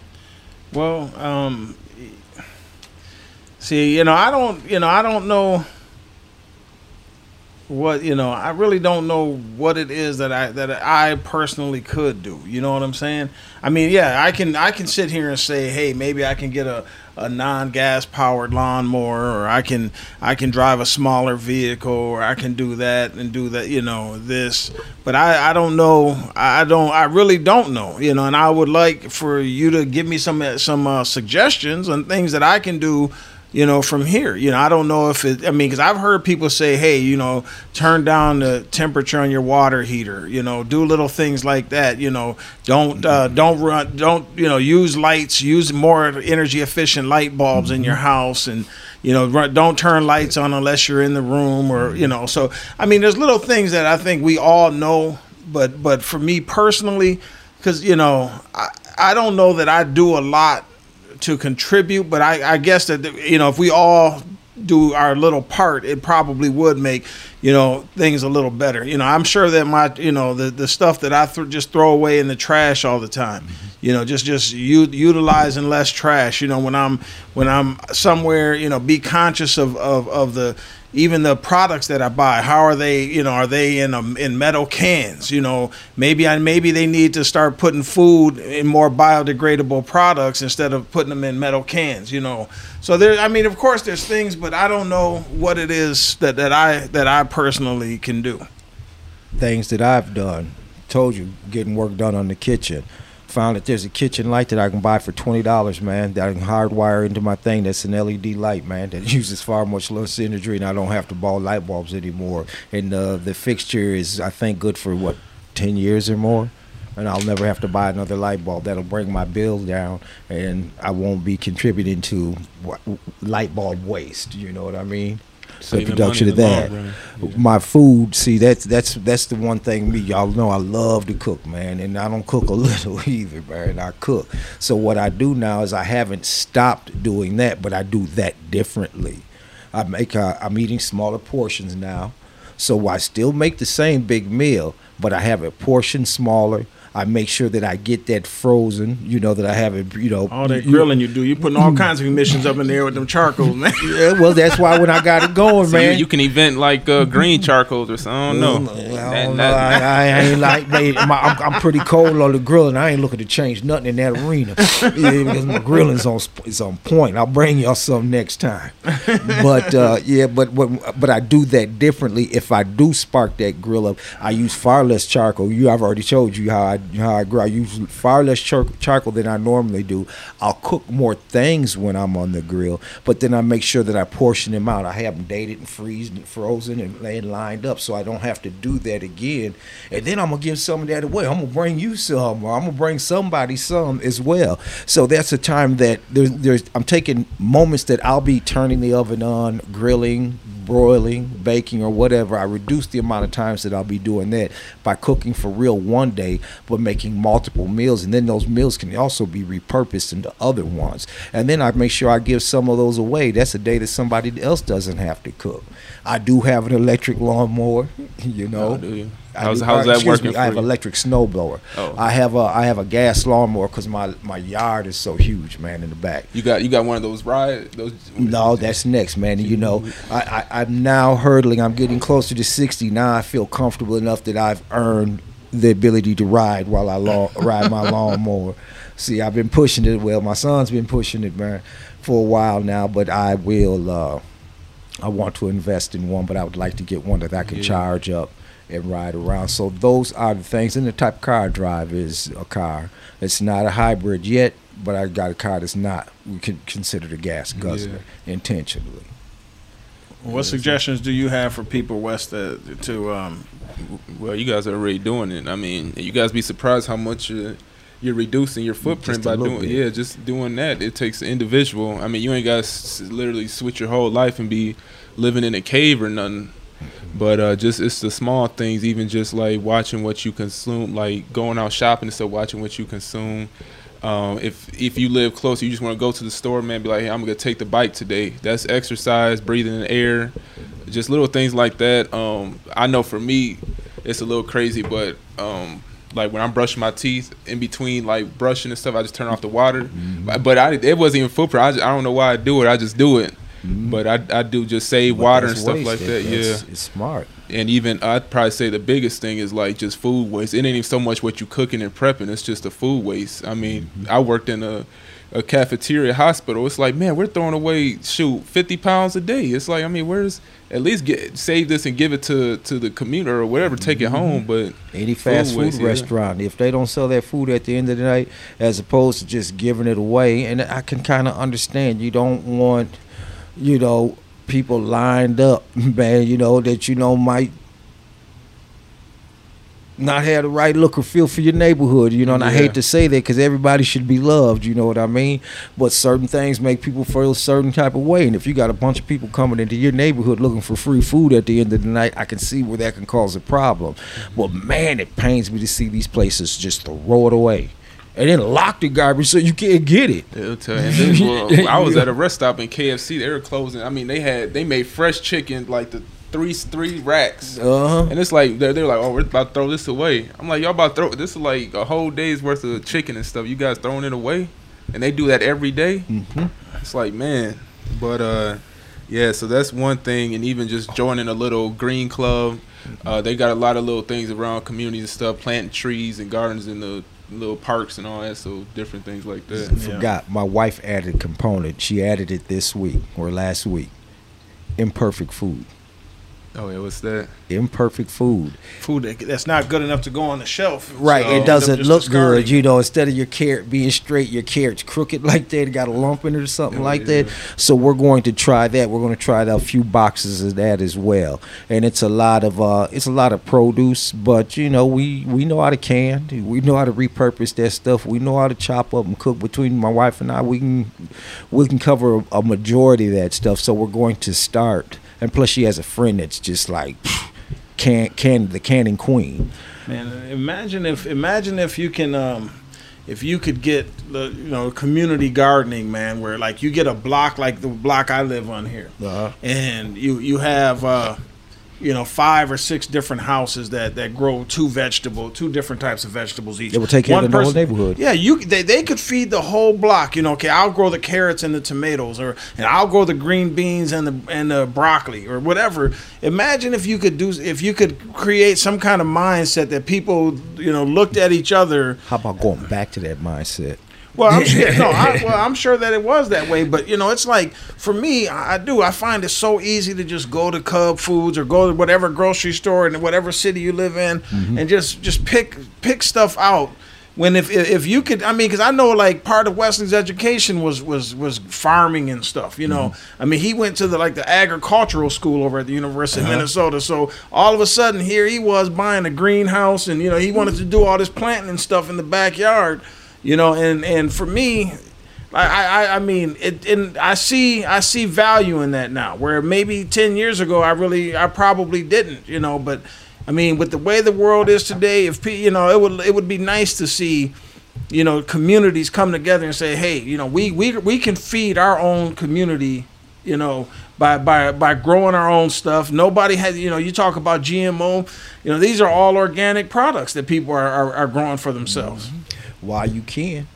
Well, see, I don't know what, I really don't know what it is that I personally could do. You know what I'm saying? I mean, yeah, I can sit here and say, hey, maybe I can get a non-gas powered lawnmower, or I can drive a smaller vehicle, or I can do that and do that, this, but I don't know. I really don't know, and I would like for you to give me some suggestions on things that I can do, from here. I don't know if it, I mean, because I've heard people say, hey, turn down the temperature on your water heater, do little things like that, don't use lights, use more energy efficient light bulbs in your house, and don't turn lights on unless you're in the room, or so I mean, there's little things that I think we all know, but for me personally, because I don't know that I do a lot to contribute, but I guess that if we all do our little part, it probably would make things a little better. I'm sure that my the stuff that I just throw away in the trash all the time, just utilizing less trash. When I'm somewhere, be conscious of even the products that I buy. How are they, are they in metal cans? Maybe they need to start putting food in more biodegradable products instead of putting them in metal cans, So there, I mean, of course there's things, but I don't know what it is that I personally can do. Things that I've done, told you, getting work done on the kitchen. Found that there's a kitchen light that I can buy for $20, man, that I can hardwire into my thing. That's an LED light, man, that uses far much less energy, and I don't have to buy light bulbs anymore. And the fixture is, I think, good for, what, 10 years or more? And I'll never have to buy another light bulb. That'll bring my bill down, and I won't be contributing to light bulb waste, you know what I mean? The production of that, my food. See, that's the one thing. Me, y'all know I love to cook, man, and I don't cook a little either, man. I cook. So what I do now is I haven't stopped doing that, but I do that differently. I'm eating smaller portions now, so I still make the same big meal, but I have it portioned smaller. I make sure that I get that frozen, that I have it, All that grilling you do, you're putting all kinds of emissions up in there with them charcoals, man. Yeah, well, that's why when I got it going, so man. You can invent, like, green charcoals or something. I ain't like, man, I'm pretty cold on the grilling. I ain't looking to change nothing in that arena. Because my grilling's on point. I'll bring y'all some next time. But, but I do that differently. If I do spark that grill up, I use far less charcoal. I've already showed you how I grow. I use far less charcoal than I normally do. I'll cook more things when I'm on the grill, but then I make sure that I portion them out. I have them dated and frozen and lined up, so I don't have to do that again. And then I'm gonna give some of that away. I'm gonna bring you some, or I'm gonna bring somebody some as well. So that's a time that I'm taking moments that I'll be turning the oven on, grilling, broiling, baking, or whatever. I reduce the amount of times that I'll be doing that by cooking for real one day, but making multiple meals, and then those meals can also be repurposed into other ones. And then I make sure I give some of those away. That's a day that somebody else doesn't have to cook. I do have an electric lawnmower, Oh, do you? How's that working? I have an electric snowblower. Oh. I have a gas lawnmower because my yard is so huge, man. In the back, you got one of those rides. No, that's next, man. I'm now hurdling. I'm getting closer to 60 now. I feel comfortable enough that I've earned the ability to ride while I ride my lawnmower. See, I've been pushing it. Well, my son's been pushing it, man, for a while now. But I will. I want to invest in one, but I would like to get one that I can charge up and ride around. So those are the things. And the type of car I drive is a car. It's not a hybrid yet, but I got a car that's not, we can consider a gas guzzler intentionally. What suggestions do you have for people, Wes, well, you guys are already doing it. I mean, you guys be surprised how much you're reducing your footprint by doing that. It takes an individual. I mean, you ain't got to literally switch your whole life and be living in a cave or nothing. But just it's the small things, even just like watching what you consume, like going out shopping and stuff, watching what you consume. If you live close, you just want to go to the store, man, be like, hey, I'm going to take the bike today. That's exercise, breathing in the air, just little things like that. I know for me, it's a little crazy, but like when I'm brushing my teeth, in between like brushing and stuff, I just turn off the water. Mm-hmm. But it wasn't even food. I don't know why I do it. I just do it. Mm-hmm. But I do just save water and stuff like that. Yeah, it's smart. And even I'd probably say the biggest thing is like just food waste. It ain't even so much what you cooking and prepping. It's just the food waste. I mean, mm-hmm. I worked in a cafeteria hospital. It's like, man, we're throwing away 50 pounds a day. It's like, I mean, where's at least save this and give it to the community or whatever, take it home. But any fast food restaurant, if they don't sell their food at the end of the night, as opposed to just giving it away. And I can kind of understand, you don't want, you know, people lined up, man, you know, that, you know, might not have the right look or feel for your neighborhood, you know. And I hate to say that because everybody should be loved, you know what I mean, but certain things make people feel a certain type of way. And if you got a bunch of people coming into your neighborhood looking for free food at the end of the night, I can see where that can cause a problem. But man, it pains me to see these places just throw it away and then lock the garbage so you can't get it. It'll tell you. Then, well, I was at a rest stop in KFC. They were closing. I mean, they made fresh chicken like the three racks, and it's like they're like, oh, we're about to throw this away. I'm like, y'all about to throw this is like a whole day's worth of chicken and stuff. You guys throwing it away, and they do that every day. It's like, man, but yeah. So that's one thing, and even just joining a little green club. They got a lot of little things around communities and stuff, planting trees and gardens in the little parks and all that, so different things like that. I forgot my wife added a component. She added it this week or last week. Imperfect food. Oh, yeah, what's that? Imperfect food. Food that's not good enough to go on the shelf. Right, so it doesn't look good. You know, instead of your carrot being straight, your carrot's crooked like that. It got a lump in it or something that. So we're going to try that. We're going to try a few boxes of that as well. And it's a lot of produce, but you know, we know how to can. We know how to repurpose that stuff. We know how to chop up and cook. Between my wife and I, we can cover a majority of that stuff. So we're going to start. And plus, she has a friend that's just like the canning queen. Man, imagine if you can, if you could get the, you know, community gardening, man, where like you get a block like the block I live on here, and you have you know, 5 or 6 different houses that grow two different types of vegetables each. It will take care of the whole neighborhood. Yeah, they could feed the whole block. You know, okay, I'll grow the carrots and the tomatoes, and I'll grow the green beans and the broccoli or whatever. Imagine if you could create some kind of mindset that people, you know, looked at each other. How about going back to that mindset? Well, I'm sure that it was that way, but you know, it's like for me, I find it so easy to just go to Cub Foods or go to whatever grocery store in whatever city you live in, and just pick stuff out. When if you could, I mean, because I know like part of Wesley's education was farming and stuff, you know. I mean, he went to the agricultural school over at the University of Minnesota. So all of a sudden, here he was buying a greenhouse, and you know, he wanted to do all this planting and stuff in the backyard. You know, and for me, I mean, it, and I see value in that now, where maybe 10 years ago I probably didn't, you know. But I mean, with the way the world is today, if you know, it would be nice to see, you know, communities come together and say, hey, you know, we can feed our own community, you know, by growing our own stuff. Nobody has, you know, you talk about GMO, you know, these are all organic products that people are growing for themselves. While you can.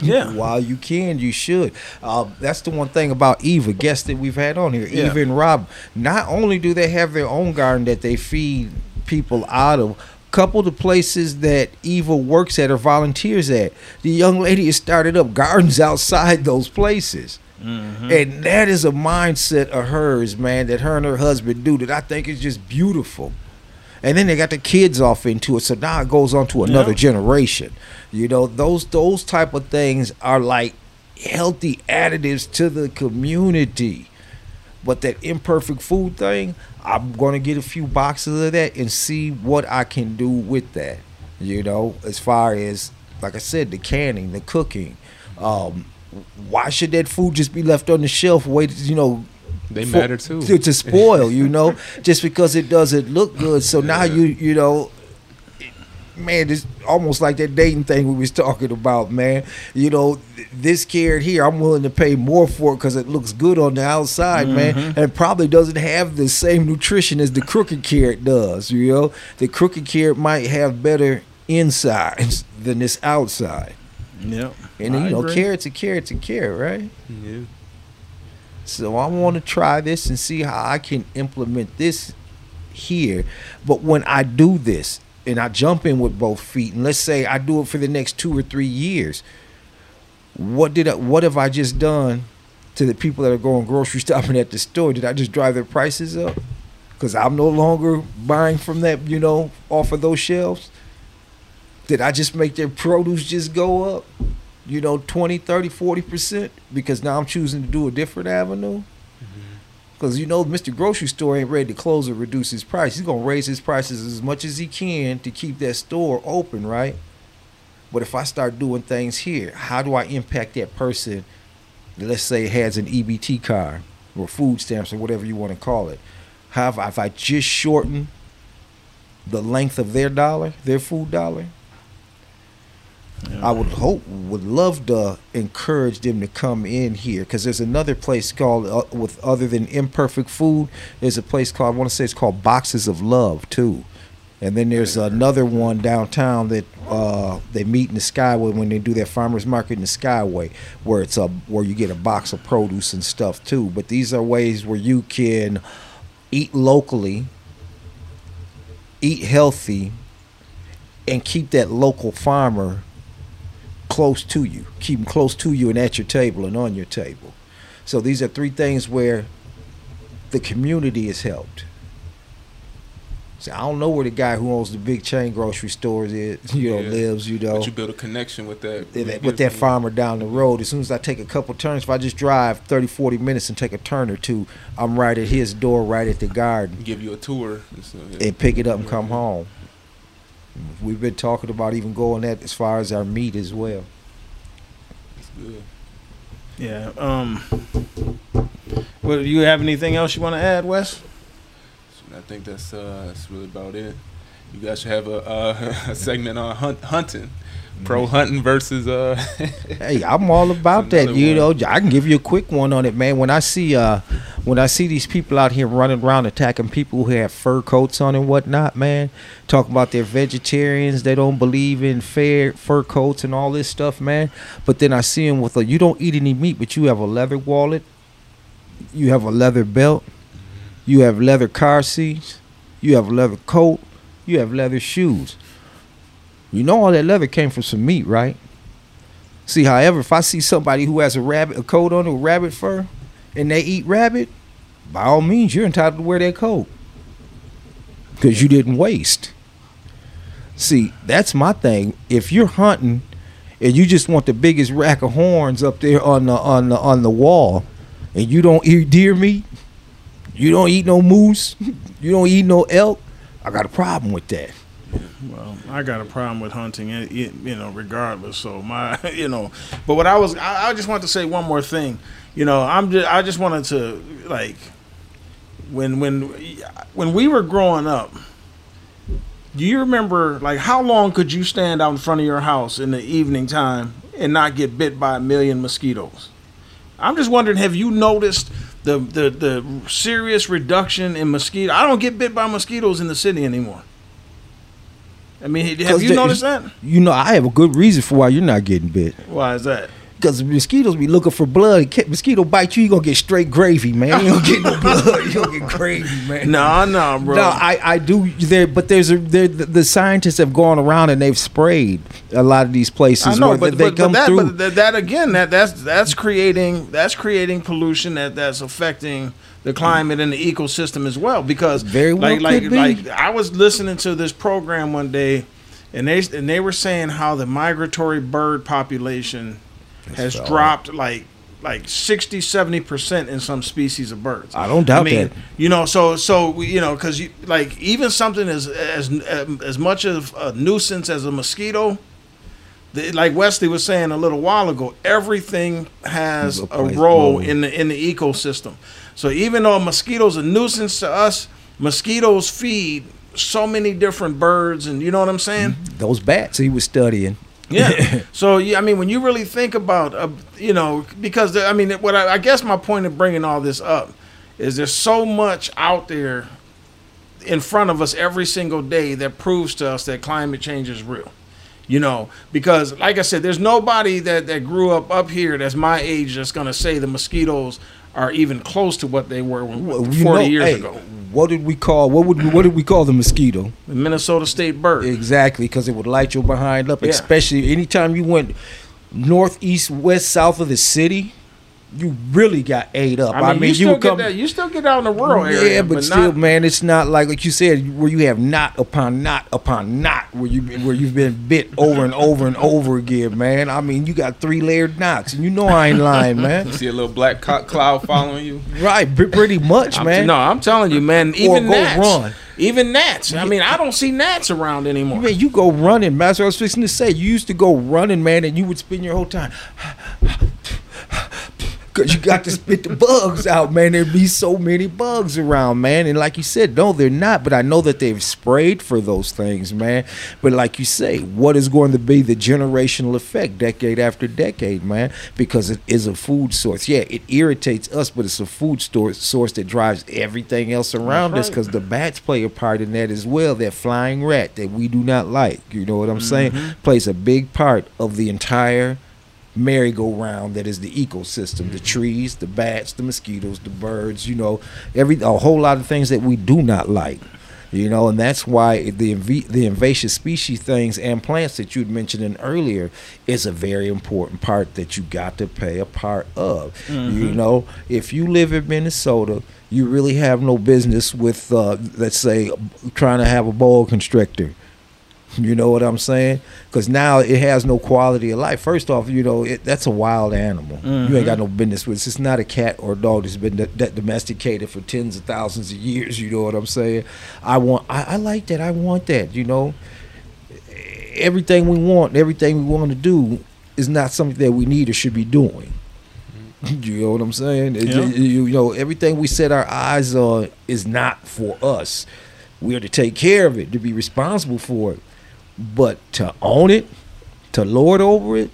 Yeah. While you can, you should. That's the one thing about Eva, guests that we've had on here, Eva and Rob. Not only do they have their own garden that they feed people out of, couple the places that Eva works at or volunteers at, the young lady has started up gardens outside those places. And that is a mindset of hers, man, that her and her husband do, that I think is just beautiful. And then they got the kids off into it, so now it goes on to another generation. You know, those type of things are like healthy additives to the community. But that imperfect food thing, I'm going to get a few boxes of that and see what I can do with that. You know, as far as, like I said, the canning, the cooking. Why should that food just be left on the shelf, you know, they matter too. To spoil, you know, just because it doesn't look good. So now you know, man, it's almost like that dating thing we was talking about, man. You know, this carrot here, I'm willing to pay more for it because it looks good on the outside, man, and probably doesn't have the same nutrition as the crooked carrot does, you know. The crooked carrot might have better inside than this outside. Yep. And then, you know, carrot to carrot to carrot, right? Yeah. So I want to try this and see how I can implement this here. But when I do this and I jump in with both feet, and let's say I do it for the next 2 or 3 years, what have I just done to the people that are going grocery shopping at the store? Did I just drive their prices up? Because I'm no longer buying from that, you know, off of those shelves. Did I just make their produce just go up, you know, 20, 30, 40%? Because now I'm choosing to do a different avenue. Because, you know, Mr. Grocery Store ain't ready to close or reduce his price. He's going to raise his prices as much as he can to keep that store open, right? But if I start doing things here, how do I impact that person that, let's say, has an EBT card or food stamps or whatever you want to call it? How if I just shorten the length of their dollar, their food dollar? I would love to encourage them to come in here, because there's another place called with other than Imperfect Food, there's a place called, I want to say it's called Boxes of Love too, and then there's another one downtown that they meet in the Skyway when they do their farmers market in the Skyway, where it's where you get a box of produce and stuff too. But these are ways where you can eat locally, eat healthy, and keep that local farmer close to you, keep them close to you and at your table and on your table. So these are three things where the community is helped. So I don't know where the guy who owns the big chain grocery stores is, you know, lives, you know. But you build a connection with that farmer down the road. As soon as I take a couple turns, if I just drive 30, 40 minutes and take a turn or two, I'm right at his door, right at the garden. Give you a tour. And pick it up and come home. We've been talking about even going that as far as our meat as well. That's good. Yeah. Well, do you have anything else you want to add, Wes? I think that's really about it. You guys should have a segment on hunting, pro hunting versus. Hey, I'm all about that. You know, I can give you a quick one on it, man. When I see these people out here running around attacking people who have fur coats on and whatnot, man, talk about they're vegetarians, they don't believe in fair fur coats and all this stuff, man. But then I see them with a, you don't eat any meat, but you have a leather wallet, you have a leather belt. You have leather car seats. You have a leather coat. You have leather shoes. You know all that leather came from some meat, right? See, however, if I see somebody who has a coat on with rabbit fur, and they eat rabbit, by all means, you're entitled to wear that coat because you didn't waste. See, that's my thing. If you're hunting and you just want the biggest rack of horns up there on the wall, and you don't eat deer meat, you don't eat no moose, you don't eat no elk, I got a problem with that. Well, I got a problem with hunting, you know, regardless. So my, you know, but what I just wanted to say one more thing. You know, I just wanted to, like, when we were growing up, do you remember, like, how long could you stand out in front of your house in the evening time and not get bit by a million mosquitoes? I'm just wondering, have you noticed the serious reduction in mosquito? I don't get bit by mosquitoes in the city anymore. I mean, have you noticed that? You know, I have a good reason for why you're not getting bit. Why is that? Because mosquitoes be looking for blood. Mosquito bite you, you're going to get straight gravy, man. You don't get no blood. You don't get gravy, man. No, bro. No, I do. But the scientists have gone around and they've sprayed a lot of these places. I know, but they come through. But that again, that's creating pollution that's affecting the climate and the ecosystem as well. Because I was listening to this program one day, and they were saying how the migratory bird population has dropped like 60, 70% in some species of birds. I don't doubt that. You know, so we, you know, because like even something as much of a nuisance as a mosquito, like Wesley was saying a little while ago, everything has a role in the ecosystem. So even though mosquitoes are a nuisance to us, mosquitoes feed so many different birds, and you know what I'm saying? Those bats he was studying. Yeah. So, yeah, I mean, when you really think about, you know, because, I mean, what I guess my point of bringing all this up is there's so much out there in front of us every single day that proves to us that climate change is real. You know, because like I said, there's nobody that grew up here that's my age that's going to say the mosquitoes are even close to what they were 40 years ago. What did we call the mosquito? The Minnesota state bird. Exactly, because it would light your behind up, yeah. Especially anytime you went north, east, west, south of the city. You really got ate up. I mean you still get out in the rural area. Yeah, but still, man, it's not like you said, where you have knot upon knot upon knot, where you've been bit over and over and over again, man. I mean, you got 3-layered knots, and you know I ain't lying, man. You see a little black cloud following you, right? Pretty much, man. No, I'm telling you, man. Even gnats. I mean, I don't see gnats around anymore. Man, you go running, man. So I was fixing to say, you used to go running, man, and you would spend your whole time. Because you got to spit the bugs out, man. There'd be so many bugs around, man. And like you said, no, they're not. But I know that they've sprayed for those things, man. But like you say, what is going to be the generational effect decade after decade, man? Because it is a food source. Yeah, it irritates us, but it's a food source that drives everything else around us, because the bats play a part in that as well. That flying rat that we do not like, you know what I'm saying, plays a big part of the entire merry-go-round that is the ecosystem, the trees, the bats, the mosquitoes, the birds, you know, a whole lot of things that we do not like, you know. And that's why the invasive species things and plants that you'd mentioned in earlier is a very important part that you got to pay a part of. You know, if you live in Minnesota, you really have no business with let's say trying to have a boa constrictor. You know what I'm saying? Because now it has no quality of life. First off, you know, that's a wild animal. You ain't got no business with it. It's not a cat or a dog that's been domesticated for tens of thousands of years. You know what I'm saying? I like that. I want that. You know, everything we want, everything we want to do is not something that we need or should be doing. You know what I'm saying? Yeah. You know, everything we set our eyes on is not for us. We are to take care of it, to be responsible for it. But to own it, to lord over it,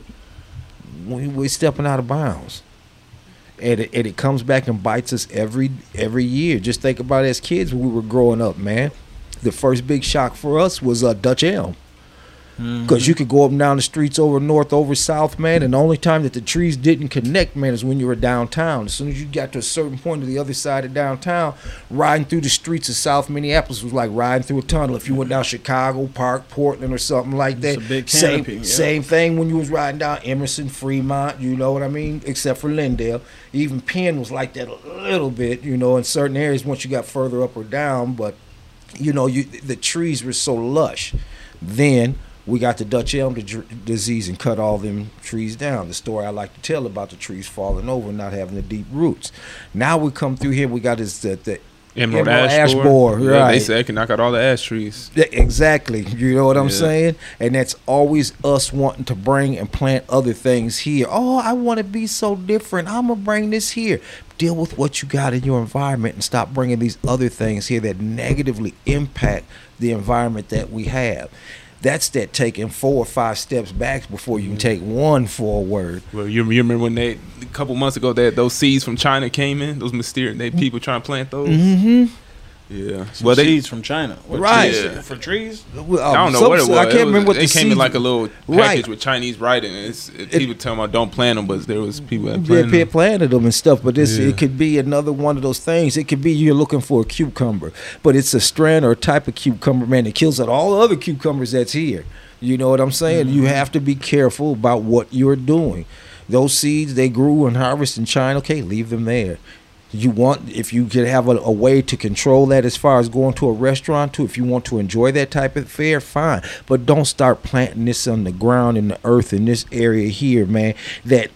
we're stepping out of bounds. And it comes back and bites us every year. Just think about it as kids when we were growing up, man. The first big shock for us was Dutch Elm. Because you could go up and down the streets over north, over south, man, and the only time that the trees didn't connect, man, is when you were downtown. As soon as you got to a certain point to the other side of downtown, riding through the streets of South Minneapolis was like riding through a tunnel. If you went down Chicago, Park, Portland, or something like that, it's a big canopy, same thing when you was riding down Emerson, Fremont, you know what I mean, except for Lindale. Even Penn was like that a little bit, you know, in certain areas once you got further up or down. But, you know, the trees were so lush then. We got the Dutch elm disease and cut all them trees down. The story I like to tell about the trees falling over and not having the deep roots. Now we come through here, we got the Emerald ash borer. Yeah, right. They say I can knock out all the ash trees. Exactly. You know what I'm saying? And that's always us wanting to bring and plant other things here. Oh, I want to be so different. I'm going to bring this here. Deal with what you got in your environment and stop bringing these other things here that negatively impact the environment that we have. That's that taking 4 or 5 steps back before you can take one forward. Well, you remember when a couple months ago, those seeds from China came in? Those mysterious people trying to plant those? Yeah. Well, seeds from China. What, right. Trees? Yeah. For trees? I don't know what it was. I can't remember what the seeds. It came in like a little package with Chinese writing. People tell them, don't plant them, but there was people that planted them and stuff. But it could be another one of those things. It could be you're looking for a cucumber, but it's a strand or a type of cucumber, man, that kills out all the other cucumbers that's here. You know what I'm saying? You have to be careful about what you're doing. Those seeds, they grew and harvested in China. Okay, leave them there. You want, if you could have a way to control that as far as going to a restaurant too, if you want to enjoy that type of fare, fine. But don't start planting this on the ground, in the earth, in this area here, man, that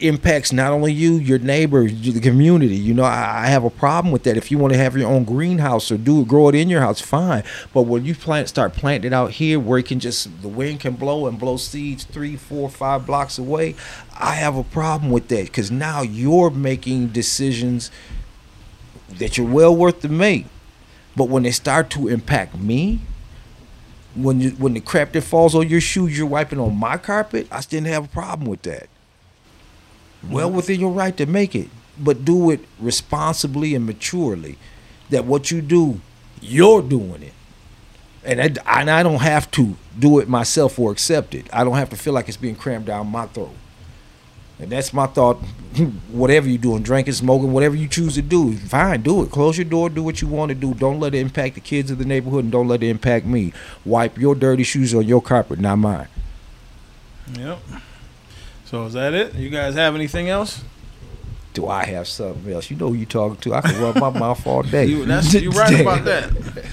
impacts not only you, your neighbors, the community. You know, I have a problem with that. If you want to have your own greenhouse or grow it in your house, fine. But when you start planting it out here where it can the wind can blow and blow seeds 3, 4, 5 blocks away, I have a problem with that, because now you're making decisions that you're well worth to make. But when they start to impact me, when the crap that falls on your shoes, you're wiping on my carpet, I still have a problem with that. Well within your right to make it, but do it responsibly and maturely, that what you do You're doing it. And I don't have to do it myself or accept it. I don't have to feel like it's being crammed down my throat. And that's my thought. Whatever you're doing, drinking, smoking, whatever you choose to do, fine, do it. Close your door, do what you want to do. Don't let it impact the kids of the neighborhood, and don't let it impact me. Wipe your dirty shoes on your carpet, not mine. Yep. So is that it? You guys have anything else? Do I have something else? You know who you talking to. I can rub my mouth all day. You're right about that.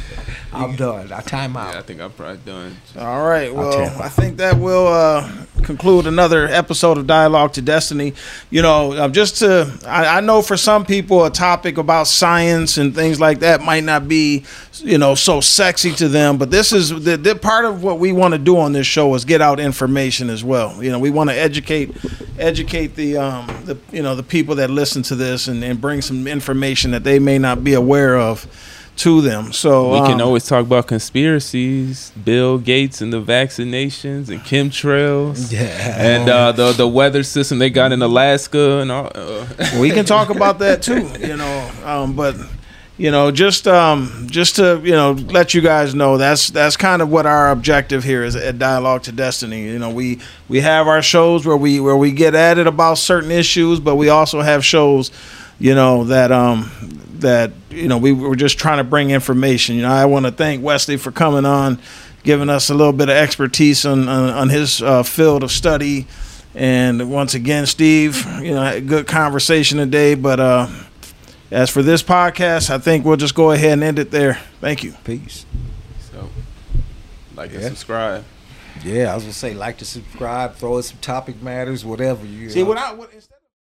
I'm done. I time out. Yeah, I think I'm probably done. All right. Well, I think that will conclude another episode of Dialogue to Destiny. You know, I know for some people a topic about science and things like that might not be, you know, so sexy to them. But this is the part of what we want to do on this show is get out information as well. You know, we want to educate the people that listen to this and bring some information that they may not be aware of to them. So we can always talk about conspiracies, Bill Gates and the vaccinations and chemtrails, and the weather system they got in Alaska, and all. We can talk about that too, you know. But you know, just to let you guys know, that's kind of what our objective here is at Dialogue to Destiny. You know, we have our shows where we get at it about certain issues, but we also have shows, you know, we were just trying to bring information. You know, I want to thank Wesley for coming on, giving us a little bit of expertise on his field of study. And once again, Steve, you know, a good conversation today. But as for this podcast, I think we'll just go ahead and end it there. Thank you. Peace. So, and subscribe. Yeah, I was going to say, like to subscribe, throw us some topic matters, whatever. You know. See, what I... What,